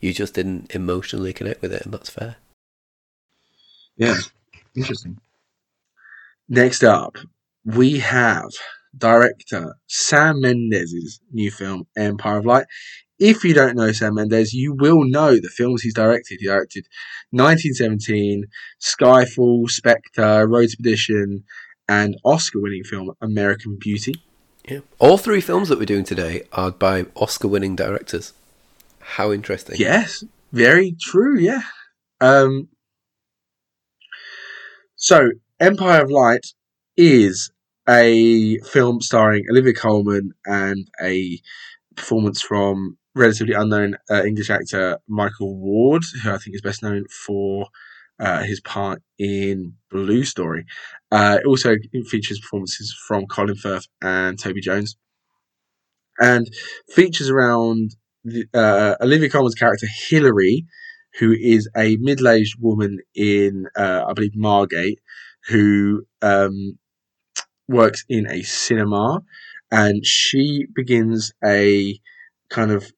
You just didn't emotionally connect with it, and that's fair. Yeah, interesting. Next up, we have director Sam Mendes' new film, Empire of Light. If you don't know Sam Mendes, you will know the films he's directed. He directed 1917, Skyfall, Spectre, Road Expedition, and Oscar-winning film American Beauty. Yeah. All 3 films that we're doing today are by Oscar-winning directors. How interesting. Yes, very true, yeah. So, Empire of Light is a film starring Olivia Colman and a performance from relatively unknown English actor Michael Ward, who I think is best known for his part in Blue Story. It also features performances from Colin Firth and Toby Jones, and features around Olivia Colman's character Hillary, who is a middle-aged woman in, I believe, Margate, who works in a cinema, and she begins a kind of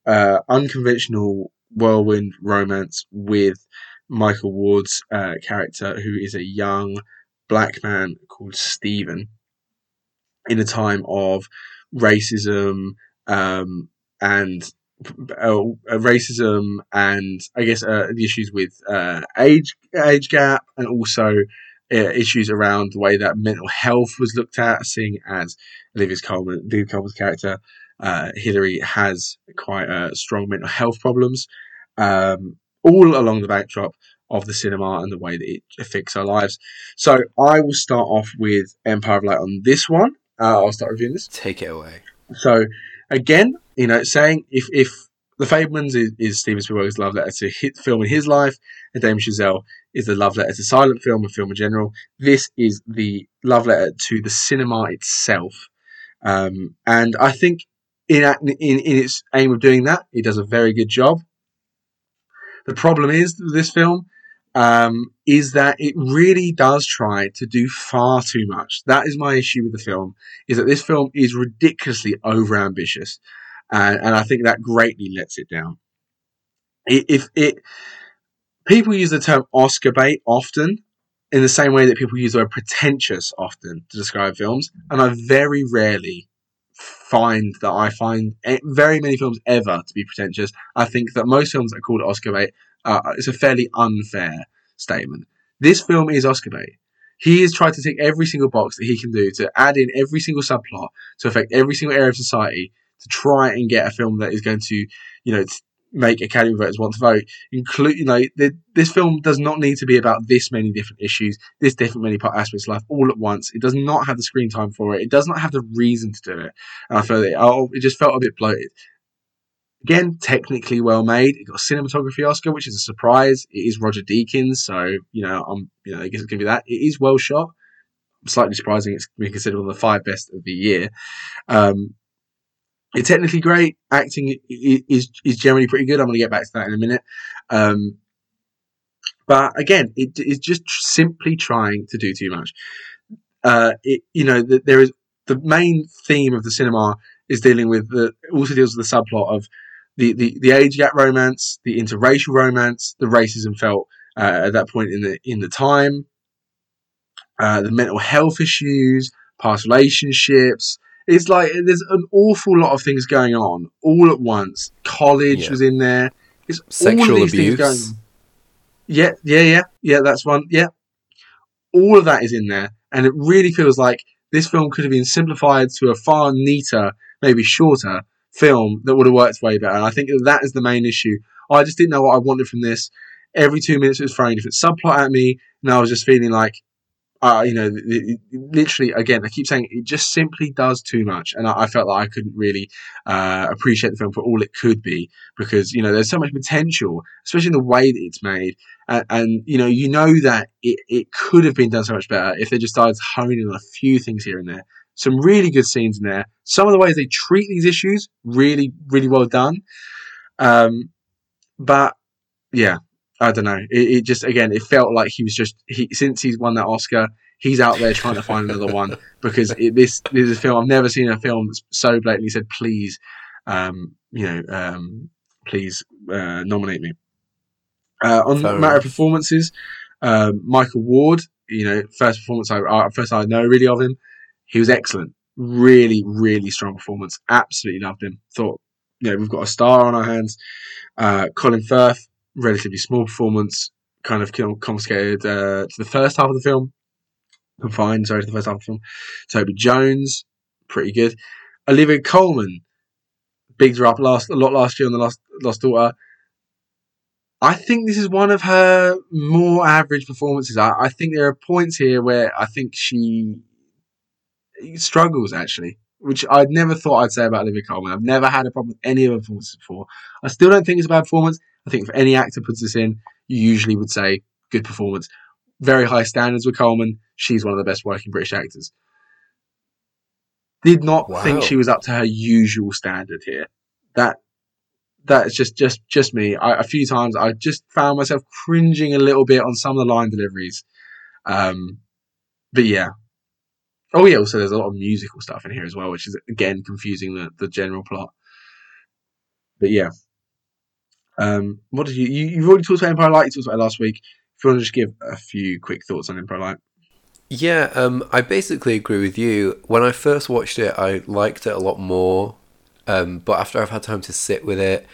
unconventional whirlwind romance with Michael Ward's character, who is a young black man called Steven, in a time of racism and I guess the issues with age gap, and also issues around the way that mental health was looked at, seeing as Olivia Colman's character Hillary has quite strong mental health problems, all along the backdrop of the cinema and the way that it affects our lives. So I will start off with Empire of Light on this one. I'll start reviewing this. Take it away. So again, you know, saying if The Fabelmans is Steven Spielberg's love letter to hit film in his life, and Damien Chazelle is the love letter to silent film and film in general, this is the love letter to the cinema itself. And I think in its aim of doing that, it does a very good job. The problem is this film is that it really does try to do far too much. That is my issue with the film, is that this film is ridiculously overambitious, and I think that greatly lets it down. People use the term Oscar bait often, in the same way that people use the word pretentious often to describe films, and I very rarely find very many films ever to be pretentious. I think that most films that are called Oscar bait, it's a fairly unfair statement. This film is Oscar bait. He has tried to tick every single box that he can do, to add in every single subplot, to affect every single area of society, to try and get a film that is going to, you know, make Academy voters want to vote. This film does not need to be about this many different issues, this different many aspects of life all at once. It does not have the screen time for it. It does not have the reason to do it. And I feel that it just felt a bit bloated. Again, technically well made. It got a cinematography Oscar, which is a surprise. It is Roger Deakins, so I guess it's gonna be that. It is well shot. Slightly surprising, it's been considered one of the 5 best of the year. It's technically great. Acting is generally pretty good. I'm going to get back to that in a minute. But again, it is just simply trying to do too much. There is the main theme of the cinema is dealing with also deals with the subplot of the age gap romance, the interracial romance, the racism felt at that point in the time, the mental health issues, past relationships. It's like there's an awful lot of things going on all at once. College was in there. It's sexual all of these abuse. Things going on. Yeah, that's one. Yeah. All of that is in there. And it really feels like this film could have been simplified to a far neater, maybe shorter film that would have worked way better. And I think that is the main issue. I just didn't know what I wanted from this. Every 2 minutes it was throwing a different subplot at me. And I was just feeling like, literally, again, I keep saying it just simply does too much. And I felt like I couldn't really appreciate the film for all it could be, because, there's so much potential, especially in the way that it's made. And that it could have been done so much better if they just started honing in on a few things here and there. Some really good scenes in there. Some of the ways they treat these issues, really, really well done. But, yeah. I don't know. It just, again, it felt like he was since he's won that Oscar, he's out there trying to find another one, because this is a film, I've never seen a film that's so blatantly said, please nominate me. On the matter of performances, Michael Ward, first performance I know really of him, he was excellent. Really, really strong performance. Absolutely loved him. Thought, we've got a star on our hands. Colin Firth, relatively small performance, kind of confiscated to the first half of the film. Confined, sorry, to the first half of the film. Toby Jones, pretty good. Olivia Colman, bigged her up a lot last year on The Lost Daughter. I think this is one of her more average performances. I think there are points here where I think she struggles, actually, which I'd never thought I'd say about Olivia Colman. I've never had a problem with any of her performances before. I still don't think it's a bad performance. I think if any actor puts this in, you usually would say good performance. Very high standards with Colman. She's one of the best working British actors. Did not think she was up to her usual standard here. That is just me. A few times I just found myself cringing a little bit on some of the line deliveries. But yeah. Oh yeah, also there's a lot of musical stuff in here as well, which is again confusing the general plot. But yeah. What did you've already talked about Empire of Light, you talked about it last week. If you want to just give a few quick thoughts on Empire of Light. Yeah, I basically agree with you. When I first watched it, I liked it a lot more. But after I've had time to sit with it,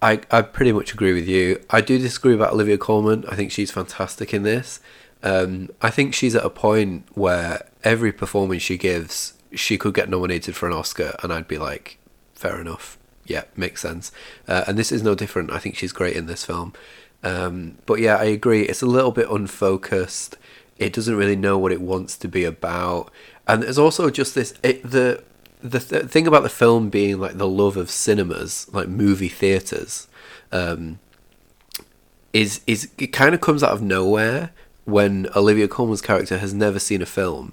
I pretty much agree with you. I do disagree about Olivia Colman. I think she's fantastic in this. I think she's at a point where every performance she gives, she could get nominated for an Oscar, and I'd be like, fair enough. Yeah, makes sense. And this is no different. I think she's great in this film. But yeah, I agree. It's a little bit unfocused. It doesn't really know what it wants to be about. And there's also just this... The thing about the film being like the love of cinemas, like movie theaters, is it kind of comes out of nowhere when Olivia Colman's character has never seen a film,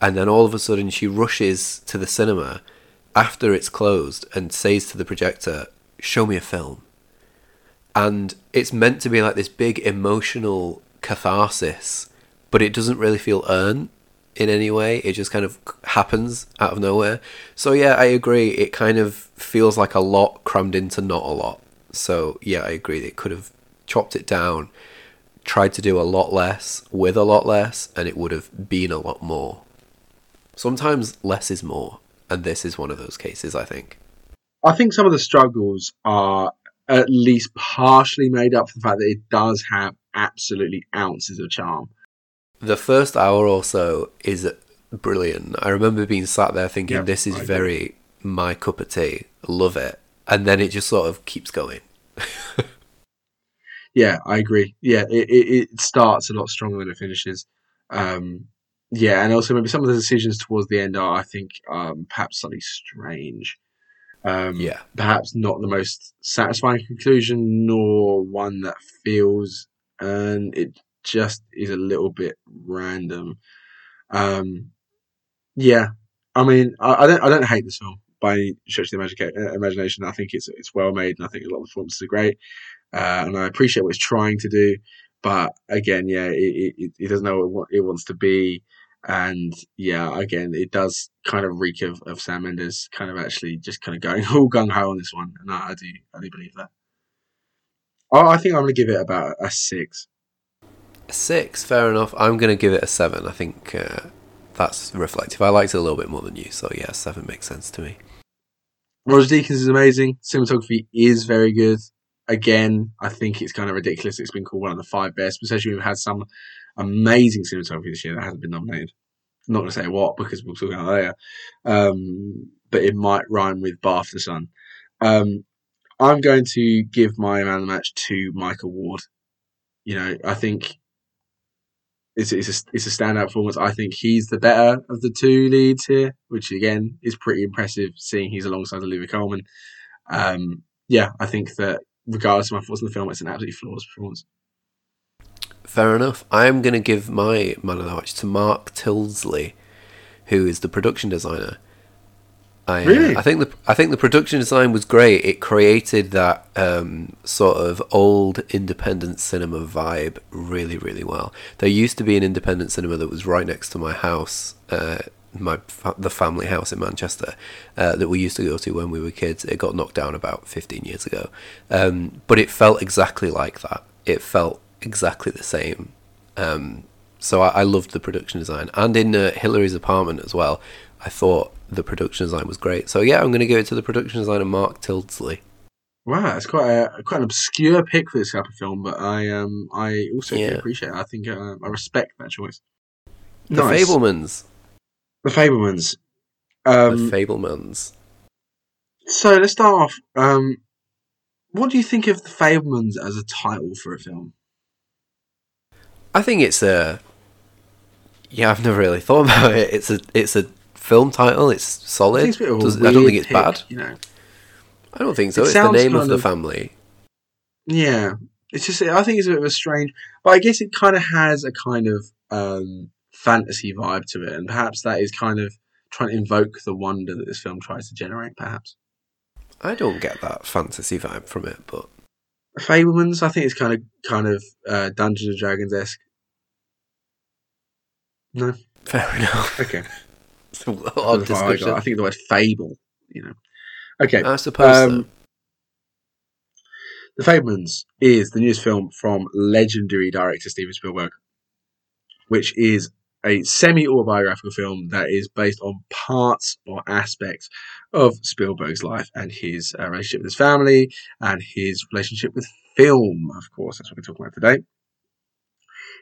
and then all of a sudden she rushes to the cinema after it's closed and says to the projector, "Show me a film," and it's meant to be like this big emotional catharsis, but it doesn't really feel earned in any way. It just kind of happens out of nowhere. So yeah, I agree. It kind of feels like a lot crammed into not a lot. So yeah, I agree. It could have chopped it down, tried to do a lot less with a lot less, and it would have been a lot more. Sometimes less is more, and this is one of those cases, I think. I think some of the struggles are at least partially made up for the fact that it does have absolutely ounces of charm. The first hour or so is brilliant. I remember being sat there thinking, this is very my cup of tea. Love it. And then it just sort of keeps going. Yeah, I agree. Yeah, it starts a lot stronger than it finishes. Yeah, and also maybe some of the decisions towards the end are, I think, perhaps slightly strange. Perhaps not the most satisfying conclusion, nor one that feels... and it just is a little bit random. I mean, I don't hate this film by any stretch of the imagination. I think it's well made, and I think a lot of the performances are great, and I appreciate what it's trying to do. But again, it doesn't know what it wants to be, and again, it does kind of reek of Sam Mendes kind of actually just kind of going all gung ho on this one, and I do believe that. I think I'm gonna give it about a 6. 6, fair enough. I'm going to give it a 7. I think that's reflective. I liked it a little bit more than you, so 7 makes sense to me. Roger Deakins is amazing. Cinematography is very good. Again, I think it's kind of ridiculous. It's been called one of the 5 best, especially we've had some amazing cinematography this year that hasn't been nominated. I'm not going to say what, because we'll talk about it later. But it might rhyme with Bath the Sun. I'm going to give my man of the match to Michael Ward. I think... It's a standout performance. I think he's the better of the two leads here, which again is pretty impressive seeing he's alongside Olivia Colman. I think that regardless of my thoughts on the film, it's an absolutely flawless performance. Fair enough. I'm going to give my man of the match to Mark Tildesley, who is the production designer. Really? I think the production design was great. It created that sort of old independent cinema vibe really, really well. There used to be an independent cinema that was right next to my house, the family house in Manchester, that we used to go to when we were kids. It got knocked down about 15 years ago. But it felt exactly like that. It felt exactly the same. So I loved the production design. And in Hillary's apartment as well, I thought the production design was great. So I'm going to give it to the production designer, Mark Tildesley. Wow, that's quite an obscure pick for this type of film, but I also appreciate it. I think I respect that choice. Nice. The Fabelmans. The Fabelmans. So let's start off. What do you think of The Fabelmans as a title for a film? I think it's a... Yeah, I've never really thought about it. It's a film title. It's solid. I don't think it's bad. You know, I don't think so. It's the name of the family. Yeah, it's just. I think it's a bit of a strange, but I guess it kind of has a kind of fantasy vibe to it, and perhaps that is kind of trying to invoke the wonder that this film tries to generate. Perhaps I don't get that fantasy vibe from it, but Fabelmans. I think it's kind of Dungeons and Dragons esque. No, fair enough. Okay, it's a lot of discussion. I think the word fable, you know. Okay, I suppose. The Fabelmans is the newest film from legendary director Steven Spielberg, which is a semi-autobiographical film that is based on parts or aspects of Spielberg's life and his relationship with his family and his relationship with film. Of course, that's what we're talking about today.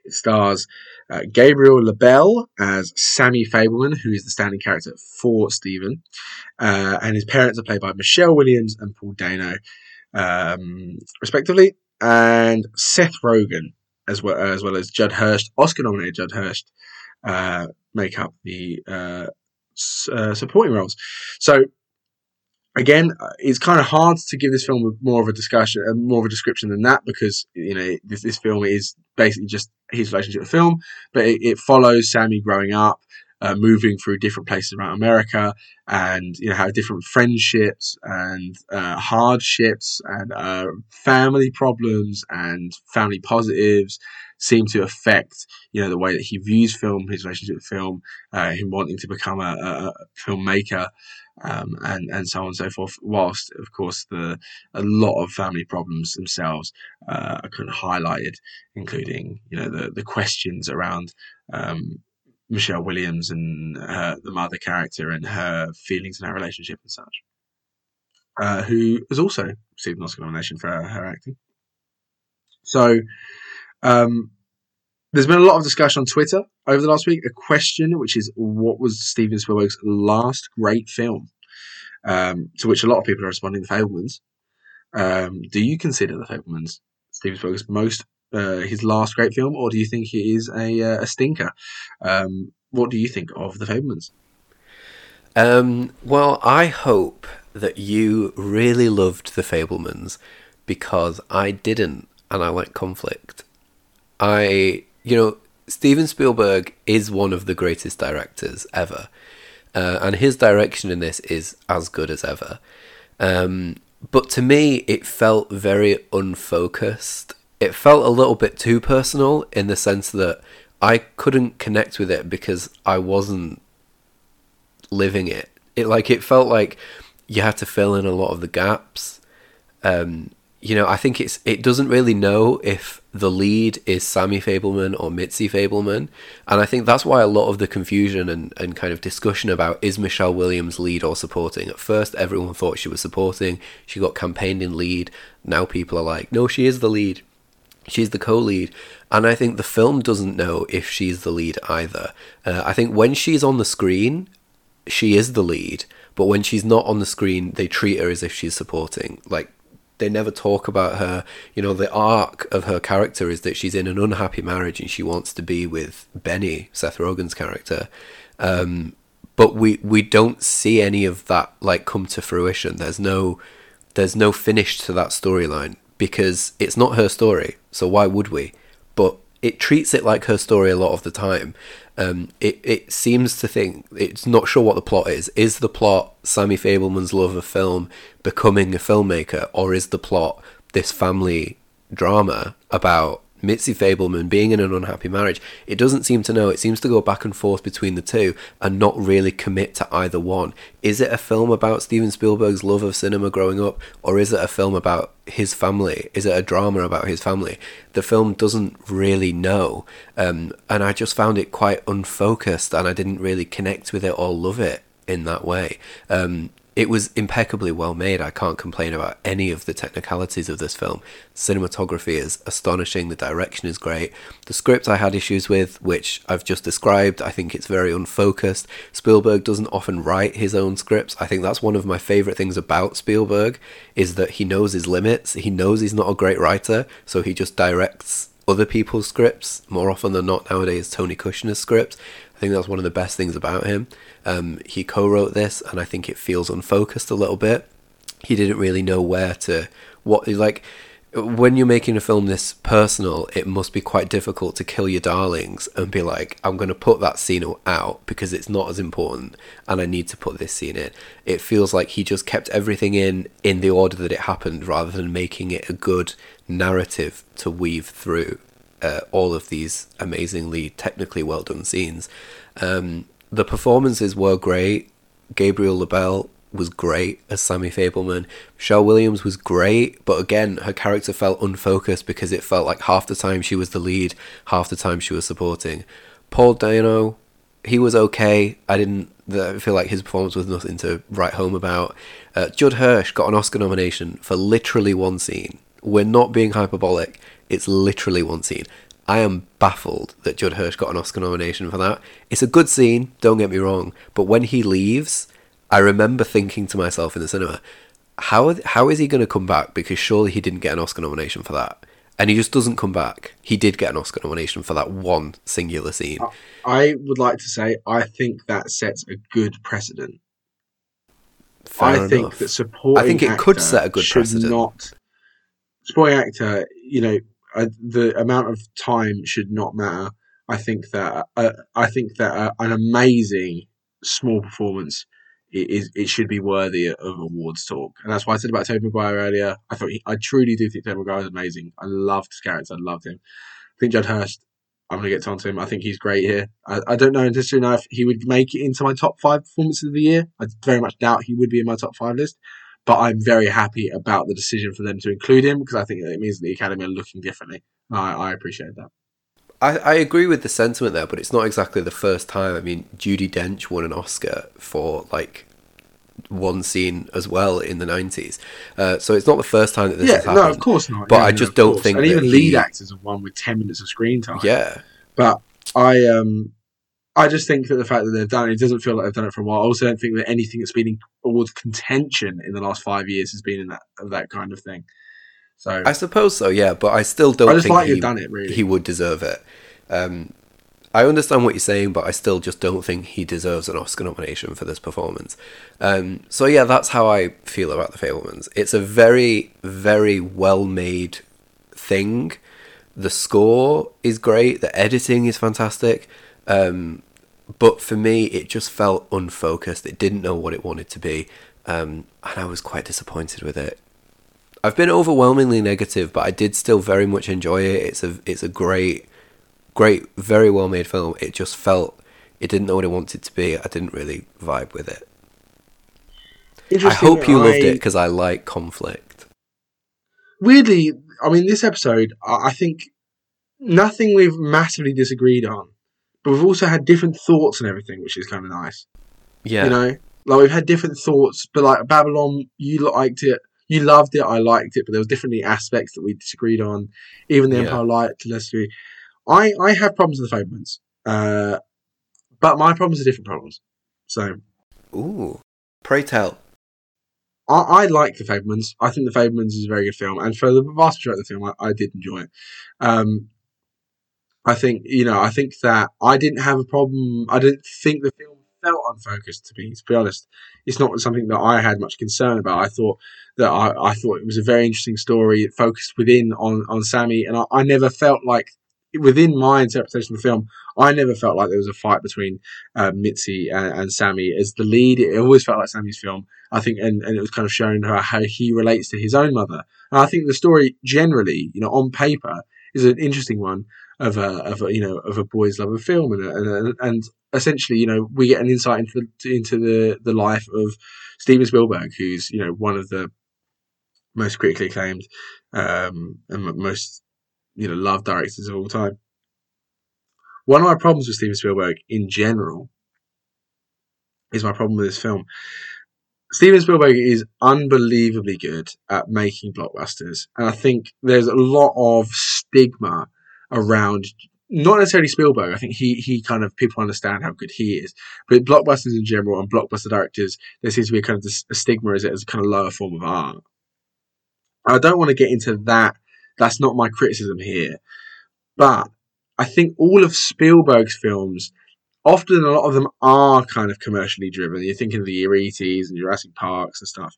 It stars Gabriel LaBelle as Sammy Fabelman, who is the standing character for Steven. And his parents are played by Michelle Williams and Paul Dano, respectively. And Seth Rogen, as well as Judd Hirsch, Oscar-nominated Judd Hirsch, make up the supporting roles. So, again, it's kind of hard to give this film more of a description than that, because you know this film is basically just his relationship with film, but it follows Sammy growing up, moving through different places around America, and you know how different friendships and hardships and family problems and family positives seem to affect, you know, the way that he views film, his relationship with film, him wanting to become a filmmaker. And so on and so forth, whilst, of course, a lot of family problems themselves are kind of highlighted, including, you know, the questions around Michelle Williams and the mother character and her feelings and her relationship and such, who has also received an Oscar nomination for her acting. So there's been a lot of discussion on Twitter over the last week, a question which is, what was Steven Spielberg's last great film? To which a lot of people are responding, The Fabelmans. Do you consider The Fabelmans Steven Spielberg's his last great film, or do you think it is a stinker? What do you think of The Fabelmans? Well, I hope that you really loved The Fabelmans, because I didn't, and I like conflict. Steven Spielberg is one of the greatest directors ever, and his direction in this is as good as ever. But to me, it felt very unfocused. It felt a little bit too personal, in the sense that I couldn't connect with it because I wasn't living it. It felt like you had to fill in a lot of the gaps. I think it doesn't really know if the lead is Sammy Fabelman or Mitzi Fabelman. And I think that's why a lot of the confusion and kind of discussion about, is Michelle Williams lead or supporting? At first, everyone thought she was supporting. She got campaigned in lead. Now people are like, no, she is the lead. She's the co-lead. And I think the film doesn't know if she's the lead either. I think when she's on the screen, she is the lead. But when she's not on the screen, they treat her as if she's supporting. They never talk about her. You know, the arc of her character is that she's in an unhappy marriage and she wants to be with Benny, Seth Rogen's character. But we don't see any of that come to fruition. There's no finish to that storyline, because it's not her story. So why would we? But it treats it like her story a lot of the time. It seems to think, it's not sure what the plot is. Is the plot Sammy Fabelman's love of film, becoming a filmmaker, or is the plot this family drama about Mitzi Fabelman being in an unhappy marriage? It doesn't seem to know. It seems to go back and forth between the two and not really commit to either one. Is it a film about Steven Spielberg's love of cinema growing up, or is it a film about his family? Is it a drama about his family? The film doesn't really know, and I just found it quite unfocused, and I didn't really connect with it or love it in that way. It was impeccably well made. I can't complain about any of the technicalities of this film. Cinematography is astonishing. The direction is great. The script I had issues with, which I've just described. I think it's very unfocused. Spielberg doesn't often write his own scripts. I think that's one of my favourite things about Spielberg, is that he knows his limits. He knows he's not a great writer, so he just directs other people's scripts. More often than not nowadays, Tony Kushner's scripts. I think that's one of the best things about him. He co-wrote this, and I think it feels unfocused a little bit. He didn't really know where to... when you're making a film this personal, it must be quite difficult to kill your darlings and be like, I'm going to put that scene out because it's not as important and I need to put this scene in. It feels like he just kept everything in the order that it happened, rather than making it a good narrative to weave through all of these amazingly technically well done scenes. The performances were great. Gabriel LaBelle was great as Sammy Fabelman. Michelle Williams was great, but again, her character felt unfocused because it felt like half the time she was the lead, half the time she was supporting. Paul Dano, he was okay. I feel like his performance was nothing to write home about. Judd Hirsch got an Oscar nomination for literally one scene. We're not being hyperbolic. It's literally one scene. I am baffled that Judd Hirsch got an Oscar nomination for that. It's a good scene, don't get me wrong, but when he leaves, I remember thinking to myself in the cinema, how is he going to come back? Because surely he didn't get an Oscar nomination for that. And he just doesn't come back. He did get an Oscar nomination for that one singular scene. I would like to say, I think that sets a good precedent. Fair enough. Supporting actor, the amount of time should not matter. I think that an amazing small performance it should be worthy of awards talk, and that's why I said about Tobey Maguire earlier. I truly do think Tobey Maguire is amazing. I loved his character. I loved him. I think Judd Hirsch, I'm going to get on to him. I think he's great here. I don't know interestingly enough if he would make it into my top 5 performances of the year. I very much doubt he would be in my top 5 list. But I'm very happy about the decision for them to include him, because I think it means that the Academy are looking differently. I appreciate that. I agree with the sentiment there, but it's not exactly the first time. I mean, Judi Dench won an Oscar for one scene as well in the 90s. So it's not the first time that this has happened. No, of course not. But I just don't think that even lead actors have won with 10 minutes of screen time. Yeah. But I just think that the fact that they've done it doesn't feel like they've done it for a while. I also don't think that anything that's been in awards contention in the last 5 years has been in that kind of thing. So I suppose so, yeah. But I still don't think he would deserve it. I understand what you're saying, but I still just don't think he deserves an Oscar nomination for this performance. So yeah, that's how I feel about The Fabelmans. It's a very, very well-made thing. The score is great. The editing is fantastic. But for me, it just felt unfocused. It didn't know what it wanted to be, and I was quite disappointed with it. I've been overwhelmingly negative, but I did still very much enjoy it. It's a great, very well made film. It just felt it didn't know what it wanted to be. I didn't really vibe with it. I hope you loved it, because I like conflict. Weirdly, I mean, this episode, I think nothing we've massively disagreed on. But we've also had different thoughts and everything, which is kind of nice. Yeah. We've had different thoughts, but Babylon, you liked it, you loved it, I liked it, but there was different aspects that we disagreed on. Even the Empire of Light, I have problems with The Fabelmans. But my problems are different problems. So. Ooh. Pray tell. I like The Fabelmans. I think The Fabelmans is a very good film. And for the vast majority of the film, I did enjoy it. I think that I didn't have a problem. I didn't think the film felt unfocused to me, to be honest. It's not something that I had much concern about. I thought it was a very interesting story. It focused on Sammy, and I never felt like, within my interpretation of the film, I never felt like there was a fight between Mitzi and Sammy as the lead. It always felt like Sammy's film, I think, and it was kind of showing her how he relates to his own mother. And I think the story generally, on paper, is an interesting one. Of a boy's love of film, and essentially, we get an insight into the life of Steven Spielberg, who's one of the most critically acclaimed and most loved directors of all time. One of my problems with Steven Spielberg in general is my problem with this film. Steven Spielberg is unbelievably good at making blockbusters. And I think there's a lot of stigma around, not necessarily Spielberg. I think he kind of, people understand how good he is. But blockbusters in general and blockbuster directors, there seems to be a kind of a stigma as a kind of lower form of art. I don't want to get into that. That's not my criticism here. But I think all of Spielberg's films, often a lot of them are kind of commercially driven. You're thinking of your E.T.s and Jurassic Parks and stuff.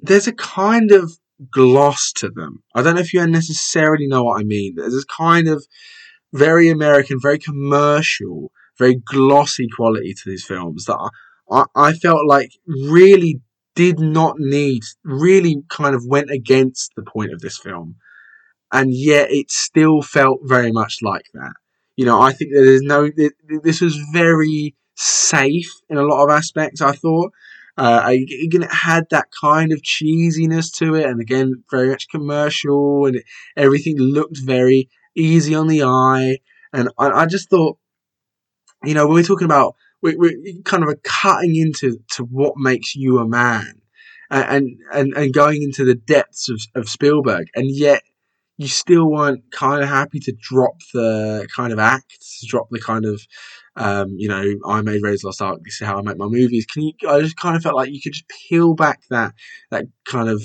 There's a kind of gloss to them. I don't know if you necessarily know what I mean. There's this kind of very American, very commercial, very glossy quality to these films that I felt like really did not need, really kind of went against the point of this film. And yet it still felt very much like that. You know, I think that there's no, this was very safe in a lot of aspects, I thought. Again, it had that kind of cheesiness to it, and again, very much commercial, and everything looked very easy on the eye. And I just thought, you know, when we're talking about, we're kind of cutting into to what makes you a man, and going into the depths of Spielberg, and yet you still weren't kind of happy to drop the kind of act, drop the kind of, you know, I made Raiders of the Lost Ark, this is how I make my movies. I just kind of felt like you could just peel back that kind of,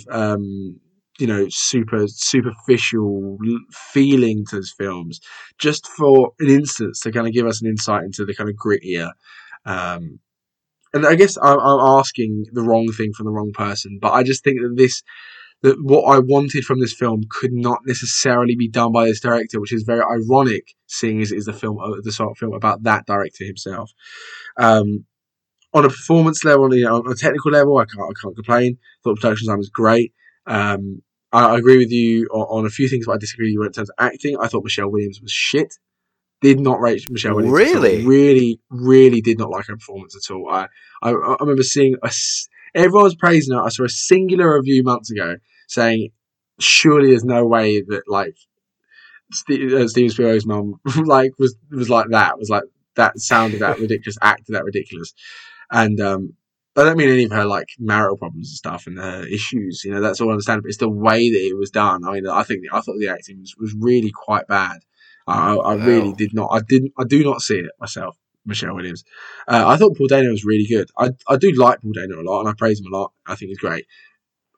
you know, superficial feeling to his films, just for an instance to kind of give us an insight into the kind of grittier. And I guess I'm asking the wrong thing from the wrong person, but I just think that that what I wanted from this film could not necessarily be done by this director, which is very ironic, seeing as it is the sort of film about that director himself. On a performance level, on a technical level, I can't complain. Thought the production design was great. I agree with you on a few things, but I disagree with you in terms of acting. I thought Michelle Williams was shit. Did not rate Michelle Williams. Really? Really, really did not like her performance at all. I remember seeing everyone was praising her. I saw a singular review months ago saying, surely there's no way that like Steven Spielberg's mum was like that sounded that ridiculous, acted that ridiculous. And I don't mean any of her like marital problems and stuff and her issues, you know, that's all understandable. It's the way that it was done. I mean, I thought the acting was really quite bad. I do not see it myself, Michelle Williams. I thought Paul Dano was really good. I do like Paul Dano a lot and I praise him a lot. I think he's great.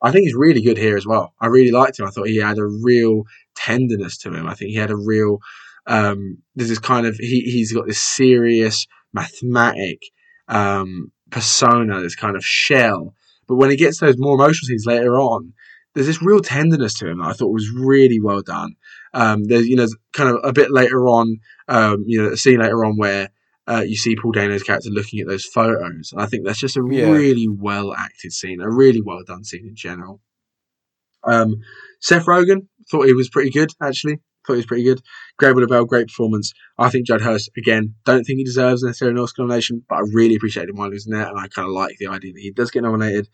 I think he's really good here as well. I really liked him. I thought he had a real tenderness to him. I think he had a real, there's this kind of, he's got this serious mathematic persona, this kind of shell. But when it gets to those more emotional scenes later on, there's this real tenderness to him that I thought was really well done. There's, you know, kind of a bit later on, you know, a scene later on where you see Paul Dano's character looking at those photos. And I think that's just a really well-acted scene, a really well-done scene in general. Seth Rogen, thought he was pretty good, actually. Gabriel LaBelle, great performance. I think Judd Hirsch, again, don't think he deserves necessarily an Oscar nomination, but I really appreciated him while he was in there, and I kind of like the idea that he does get nominated.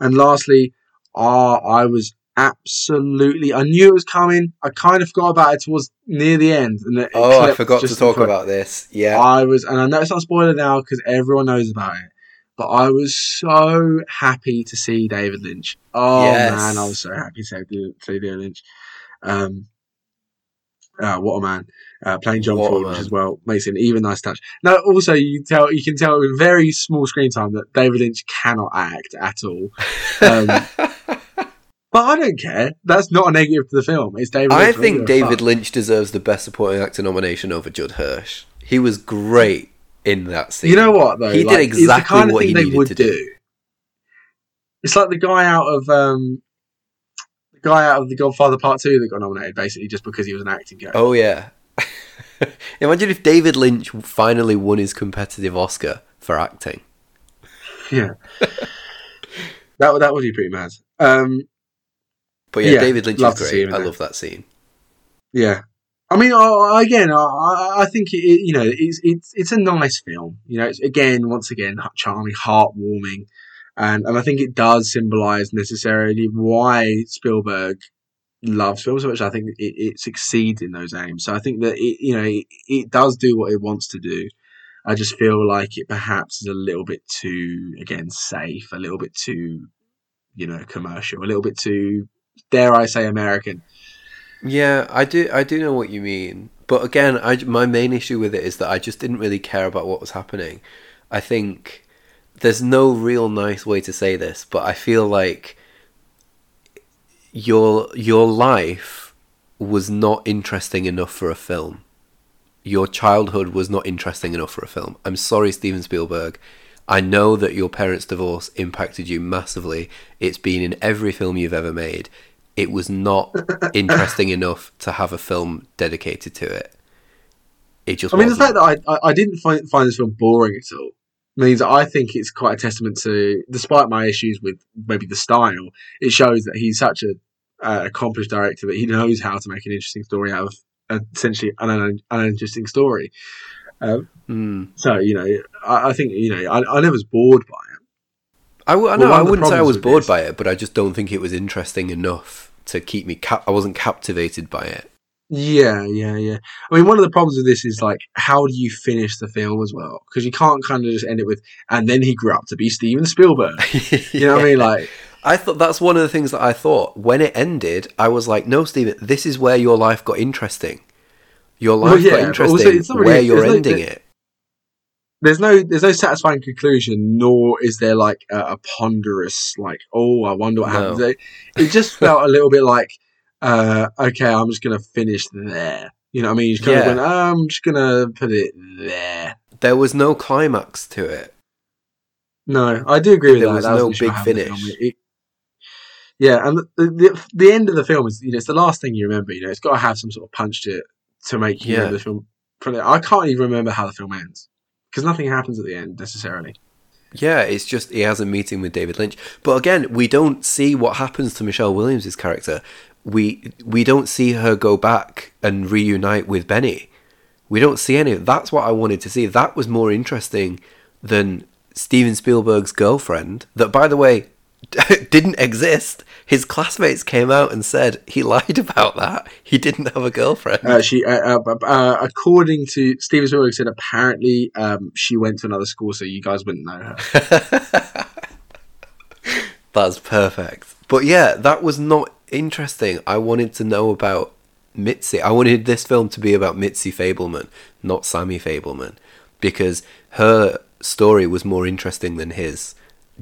And lastly, I was absolutely... I knew it was coming. I kind of forgot about it towards near the end. And I forgot to talk about this. Yeah, and I know it's not a spoiler now because everyone knows about it, but I was so happy to see David Lynch. Oh, yes. Man, I was so happy to see David Lynch. What a man. Playing John Ford, which as well makes it an even nice touch. Now, also, you can tell in very small screen time that David Lynch cannot act at all. But I don't care. That's not a negative to the film. It's David Lynch. I think David Lynch deserves the Best Supporting Actor nomination over Judd Hirsch. He was great in that scene. You know what, though? He did exactly what he needed to do. It's like the guy out of... The Godfather Part 2 that got nominated, basically, just because he was an acting character. Oh, yeah. Imagine if David Lynch finally won his competitive Oscar for acting. Yeah. that would be pretty mad. But yeah, David Lynch is great. I love that scene. Yeah. I mean, I think, it's a nice film. You know, it's, once again, charming, heartwarming. And I think it does symbolise necessarily why Spielberg loves film so much. I think it succeeds in those aims. So I think that it does do what it wants to do. I just feel like it perhaps is a little bit too, again, safe, a little bit too, commercial, a little bit too, dare I say, American. Yeah, I do know what you mean. But again, my main issue with it is that I just didn't really care about what was happening. I think there's no real nice way to say this, but I feel like your life was not interesting enough for a film. Your childhood was not interesting enough for a film. I'm sorry, Steven Spielberg. I know that your parents' divorce impacted you massively. It's been in every film you've ever made. It was not interesting enough to have a film dedicated to it. It just wasn't. The fact that I didn't find this film boring at all means I think it's quite a testament to, despite my issues with maybe the style, it shows that he's such an accomplished director that he knows how to make an interesting story out of essentially an uninteresting story. So, I think, I never was bored by it. I wouldn't say I was bored by it, but I just don't think it was interesting enough to keep me... I wasn't captivated by it. Yeah. I mean, one of the problems with this is, how do you finish the film as well? Because you can't kind of just end it with, and then he grew up to be Steven Spielberg. You know what I mean? I thought that's one of the things that I thought. When it ended, I was like, no, Steven, this is where your life got interesting. Your life got interesting also, where you're ending it. There's no satisfying conclusion, nor is there a ponderous I wonder what happens. It just felt a little bit okay, I'm just gonna finish there. You know what I mean? You kind of went, I'm just gonna put it there. There was no climax to it. No, I do agree with that. There was no big finish. And the end of the film is it's the last thing you remember. It's got to have some sort of punch to it to make you remember the film. I can't even remember how the film ends. Because nothing happens at the end, necessarily. Yeah, it's just he has a meeting with David Lynch. But again, we don't see what happens to Michelle Williams' character. We don't see her go back and reunite with Benny. We don't see any of it. That's what I wanted to see. That was more interesting than Steven Spielberg's girlfriend, that, by the way, didn't exist. His classmates came out and said he lied about that. He didn't have a girlfriend. According to Steven Spielberg, said apparently she went to another school, so you guys wouldn't know her. That's perfect. But yeah, that was not interesting. I wanted to know about Mitzi. I wanted this film to be about Mitzi Fabelman, not Sammy Fabelman, because her story was more interesting than his.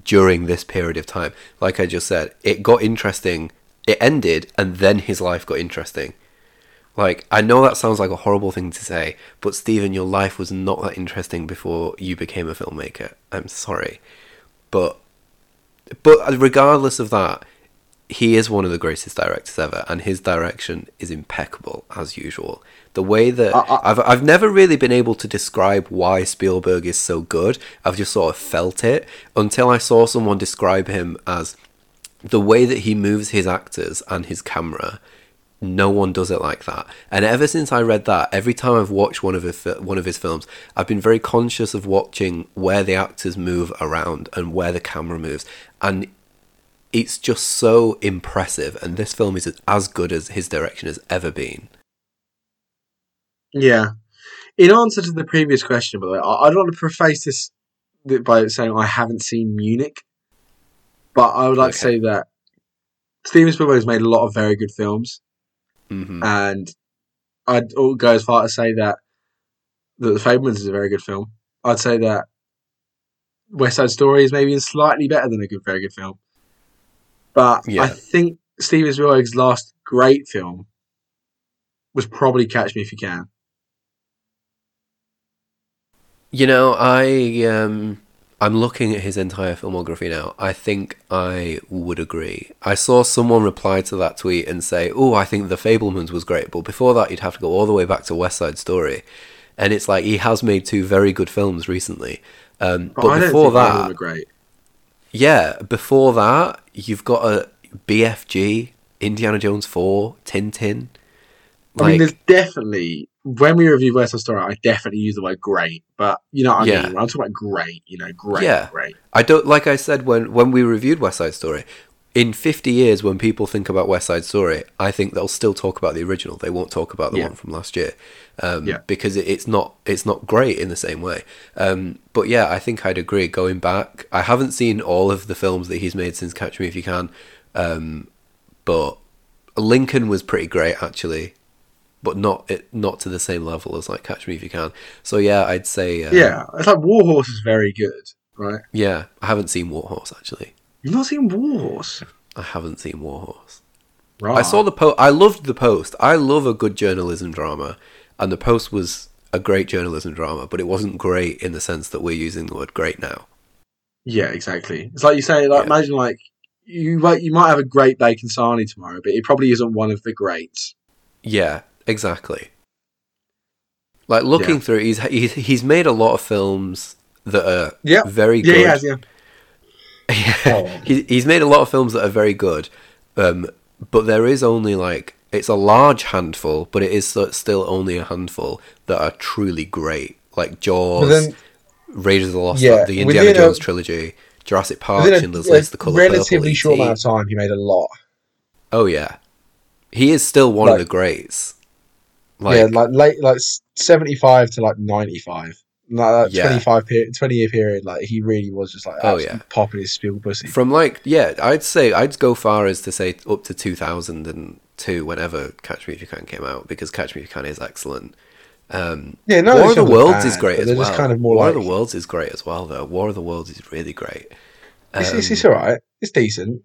During this period of time, like I just said, it got interesting, it ended, and then his life got interesting. I know that sounds like a horrible thing to say, but Steven, your life was not that interesting before you became a filmmaker. I'm sorry. But regardless of that, he is one of the greatest directors ever, and his direction is impeccable, as usual. The way that... I've never really been able to describe why Spielberg is so good. I've just sort of felt it, until I saw someone describe him as the way that he moves his actors and his camera. No one does it like that. And ever since I read that, every time I've watched one of his films, I've been very conscious of watching where the actors move around and where the camera moves. And it's just so impressive, and this film is as good as his direction has ever been. Yeah. In answer to the previous question, by the way, I don't want to preface this by saying I haven't seen Munich, but I would like to say that Steven Spielberg has made a lot of very good films, and I'd go as far as say that The Fabelmans is a very good film. I'd say that West Side Story is maybe slightly better than very good film. But I think Steven Spielberg's last great film was probably Catch Me If You Can. I'm looking at his entire filmography now. I think I would agree. I saw someone reply to that tweet and say, oh, I think The Fabelmans was great. But before that, you'd have to go all the way back to West Side Story. And it's he has made two very good films recently. But before that... great. Yeah, before that, you've got a BFG, Indiana Jones 4, Tintin. I mean, there's definitely... When we review West Side Story, I definitely use the word great, but you know what I mean? When I'm talking about great, great. I don't... Like I said, when we reviewed West Side Story, in 50 years, when people think about West Side Story, I think they'll still talk about the original. They won't talk about the one from last year, because it's not great in the same way. But yeah, I think I'd agree. Going back, I haven't seen all of the films that he's made since Catch Me If You Can, but Lincoln was pretty great actually, but not to the same level as like Catch Me If You Can. So yeah, I'd say it's like War Horse is very good, right? Yeah, I haven't seen War Horse actually. You've not seen War Horse? I haven't seen War Horse. Right. I saw the Post. I loved the Post. I love a good journalism drama, and the Post was a great journalism drama, but it wasn't great in the sense that we're using the word "great" now. Yeah, exactly. It's like you say. Like imagine, like you might have a great bacon sarnie tomorrow, but it probably isn't one of the greats. Yeah, exactly. Like looking through, he's made a lot of films that are very good. Yeah, he's made a lot of films that are very good, but there is only it's a large handful, but it is still only a handful that are truly great, like Jaws, Raiders of the Lost Ark, the Indiana Jones trilogy, Jurassic Park, Schindler's List, The Colour Purple. Relatively short amount of time, he made a lot. Oh yeah, he is still one of the greats. Late 75 to 95. Like that 20-year period, he really was just popping his Spielberg pussy. From I'd say I'd go far as to say up to 2002, whenever Catch Me If You Can came out, because Catch Me If You Can is excellent. War of the Worlds is great as well. Just kind of more War of the Worlds is great as well, though. War of the Worlds is really great. It's all right. It's decent.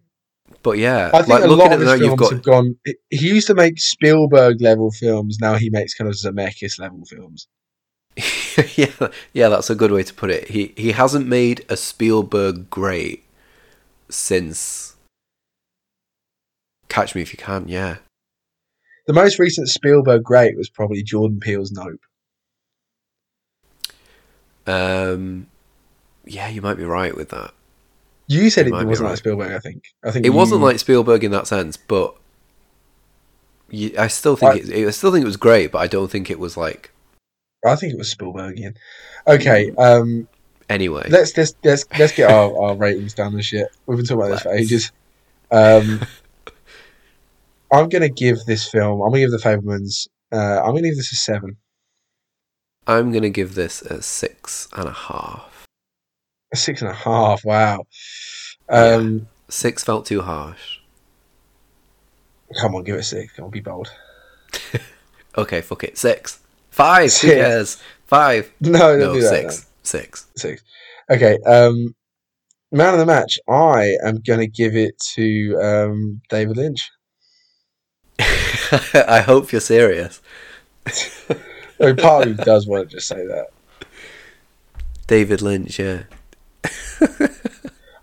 But yeah, I think a lot of his films have gone. He used to make Spielberg level films. Now he makes kind of Zemeckis level films. yeah, that's a good way to put it. He hasn't made a Spielberg great since Catch Me If You Can. Yeah, the most recent Spielberg great was probably Jordan Peele's Nope. Yeah, you might be right with that. You said it wasn't like Spielberg. I think it wasn't like Spielberg in that sense, but I still think it was great, but I don't think it was like. I think it was Spielbergian. Okay. Anyway, let's get our ratings down and shit. We've been talking about this for ages. I'm gonna give The Fabelmans. I'm gonna give this a 7. I'm gonna give this a 6.5. A 6.5. Wow. 6 felt too harsh. Come on, give it a 6. Come on, be bold. Okay, fuck it. 6. 5. Yes. 5. No, do that, 6. No. 6. Okay. Man of the match. I am going to give it to David Lynch. I hope you're serious. I mean, part of me does want to just say that. David Lynch, yeah.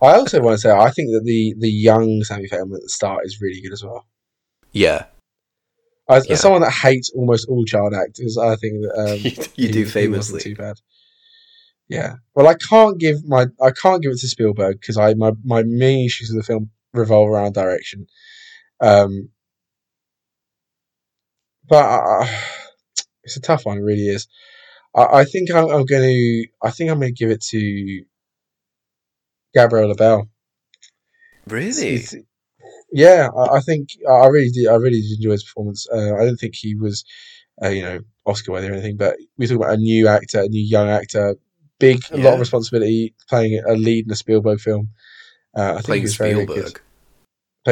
I also want to say I think that the young Sammy Fetterman at the start is really good as well. Yeah. As someone that hates almost all child actors, I think that you do famously. He wasn't too bad. Yeah. Well, I can't give it to Spielberg because my main issues with the film revolve around direction. But it's a tough one, it really is. I think I'm going to give it to Gabriel LaBelle. Really? Yeah, I think I really did. I really did enjoy his performance. I don't think he was, Oscar worthy or anything. But we're talking about a new young actor, a lot of responsibility, playing a lead in a Spielberg film. Played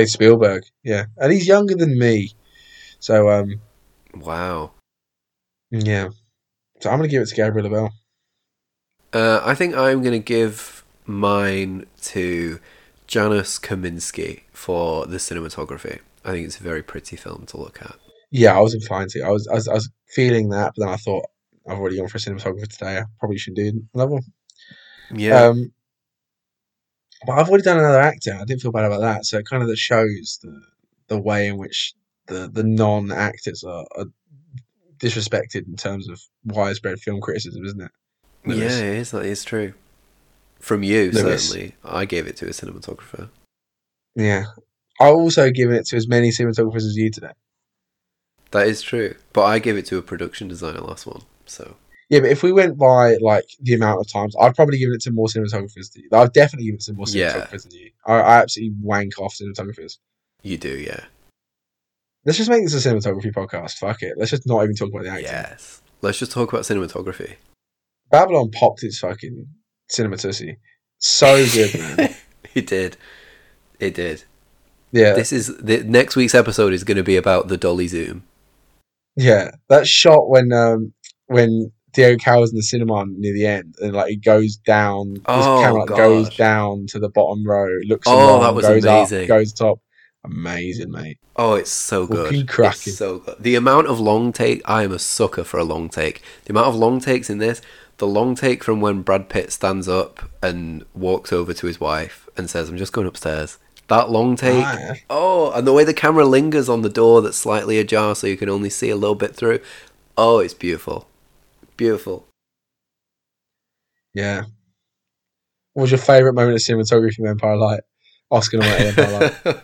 Spielberg, yeah, and he's younger than me. So, wow, yeah. So I'm gonna give it to Gabriel LaBelle. I think I'm gonna give mine to Janusz Kaminski for the cinematography. I think it's a very pretty film to look at. Yeah, I was inclined to. I was feeling that, but then I thought I've already gone for a cinematographer today. I probably should do another one. Yeah. But I've already done another actor. I didn't feel bad about that. So it kind of shows the way in which the non actors are disrespected in terms of widespread film criticism, isn't it? Lewis. Yeah, it is. That is true. From you, Lewis. Certainly. I gave it to a cinematographer. Yeah. I've also given it to as many cinematographers as you today. That is true. But I gave it to a production designer last one, so... Yeah, but if we went by like the amount of times, I'd probably given it to more cinematographers than you. I've definitely given it to more cinematographers than you. I absolutely wank off cinematographers. You do, yeah. Let's just make this a cinematography podcast. Fuck it. Let's just not even talk about the acting. Yes. Let's just talk about cinematography. Babylon popped its fucking cinematography. So good, man. It did. It did. Yeah. This is the next week's episode is going to be about the dolly zoom. Yeah, that shot when Diego Calva is in the cinema near the end, and like it goes down. Oh, this camera goes down to the bottom row. Looks around, that was goes amazing. Up, goes top. Amazing, mate. Oh, it's so good. It's so good. The amount of long take. I am a sucker for a long take. The amount of long takes in this. The long take from when Brad Pitt stands up and walks over to his wife and says, "I'm just going upstairs." That long take. Oh, yeah. Oh, and the way the camera lingers on the door that's slightly ajar so you can only see a little bit through. Oh, it's beautiful. Beautiful. Yeah. What was your favourite moment of cinematography from Empire of Light? Oscar nominated Empire of Light.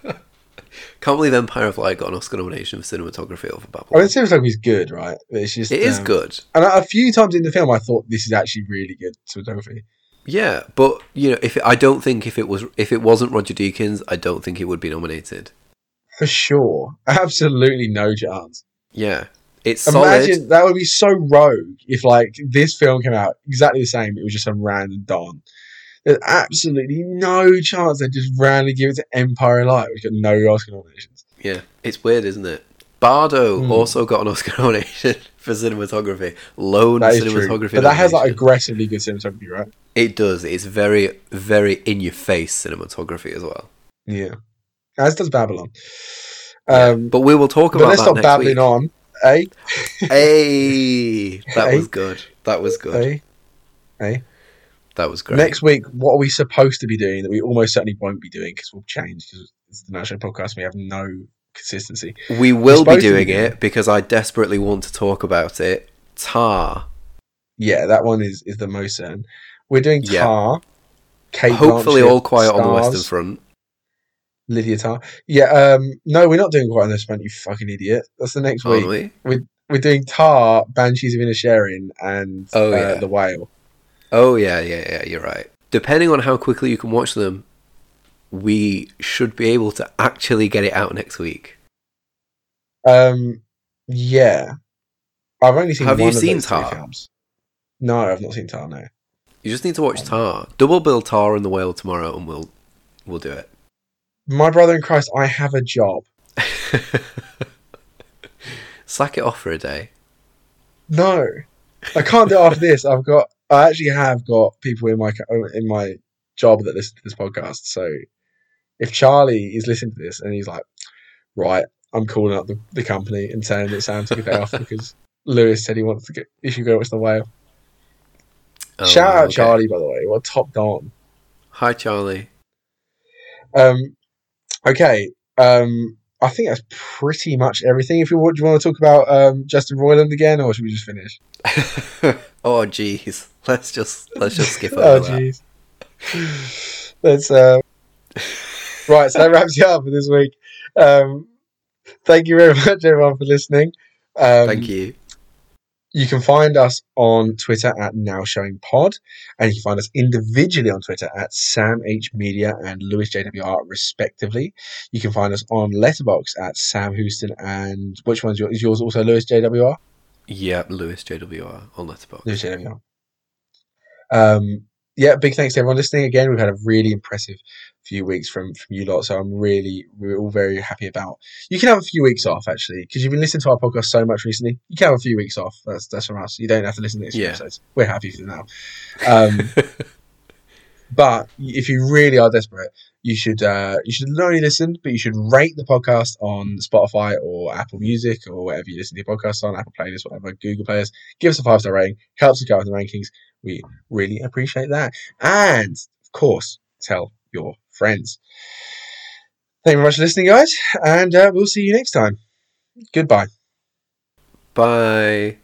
Can't believe Empire of Light got an Oscar nomination for cinematography over Babylon. I mean, cinematography is good, right? It's just, it is good. And a few times in the film I thought this is actually really good cinematography. Yeah, but you know, if it wasn't Roger Deakins, I don't think it would be nominated. For sure, absolutely no chance. Yeah, it's imagine solid. That would be so rogue if like this film came out exactly the same. It was just some random Don. There's absolutely no chance they just randomly give it to Empire of Light, which got no Oscar nominations. Yeah, it's weird, isn't it? Bardo also got an Oscar nomination for cinematography. Lone cinematography true. But that has like aggressively good cinematography, right? It does. It's very, very in-your-face cinematography as well. Yeah. As does Babylon. Yeah. But we will talk about that next week. Let's stop babbling on, eh? Hey! That was good. That was good. Hey. That was great. Next week, what are we supposed to be doing that we almost certainly won't be doing because we'll change because it's the national podcast and we have no consistency. We will be doing it because I desperately want to talk about it. Tar. Yeah, that one is the most certain. We're doing Tar. Kate hopefully Blanchett, All Quiet Stars, on the Western Front. Lydia Tar. Yeah, no, we're not doing Quiet on the Western Front, you fucking idiot. That's the next week. We're doing Tar, Banshees of Inisherin and The Whale. Oh, yeah, you're right. Depending on how quickly you can watch them, we should be able to actually get it out next week. Yeah. I've only seen one of those three films. Have you seen Tar? No, I've not seen Tar, no. You just need to watch Tar. Double bill Tar and The Whale tomorrow and we'll do it. My brother in Christ, I have a job. Slack it off for a day. No. I can't do it after this. I actually have got people in my job that listen to this podcast. So if Charlie is listening to this and he's like, right, I'm calling up the company and saying that Sam took a day off because Lewis said he wants to go watch The Whale. Oh, shout out Charlie, by the way. What a top Don. Hi, Charlie. I think that's pretty much everything. If do you want to talk about Justin Roiland again, or should we just finish? Oh, jeez. Let's just skip over that. Oh, jeez. Let's. Right, so that wraps it up for this week. Thank you very much, everyone, for listening. Thank you. You can find us on Twitter at NowShowingPod, and you can find us individually on Twitter at SamHmedia and LewisJWR, respectively. You can find us on Letterboxd at Sam Houston, and which one is yours also LewisJWR? Yeah, LewisJWR on Letterboxd. LewisJWR. Yeah, big thanks to everyone listening. Again, we've had a really impressive few weeks from you lot, so we're all very happy about. You can have a few weeks off, actually, because you've been listening to our podcast so much recently. You can have a few weeks off. That's from us. You don't have to listen to these episodes. We're happy for now. But if you really are desperate, you should not only listen, but you should rate the podcast on Spotify or Apple Music or wherever you listen to your podcast on, Apple Playlists, whatever, Google Players. Give us a 5-star rating. Helps us go up in the rankings. We really appreciate that. And, of course, tell your friends. Thank you very much for listening, guys. And we'll see you next time. Goodbye. Bye.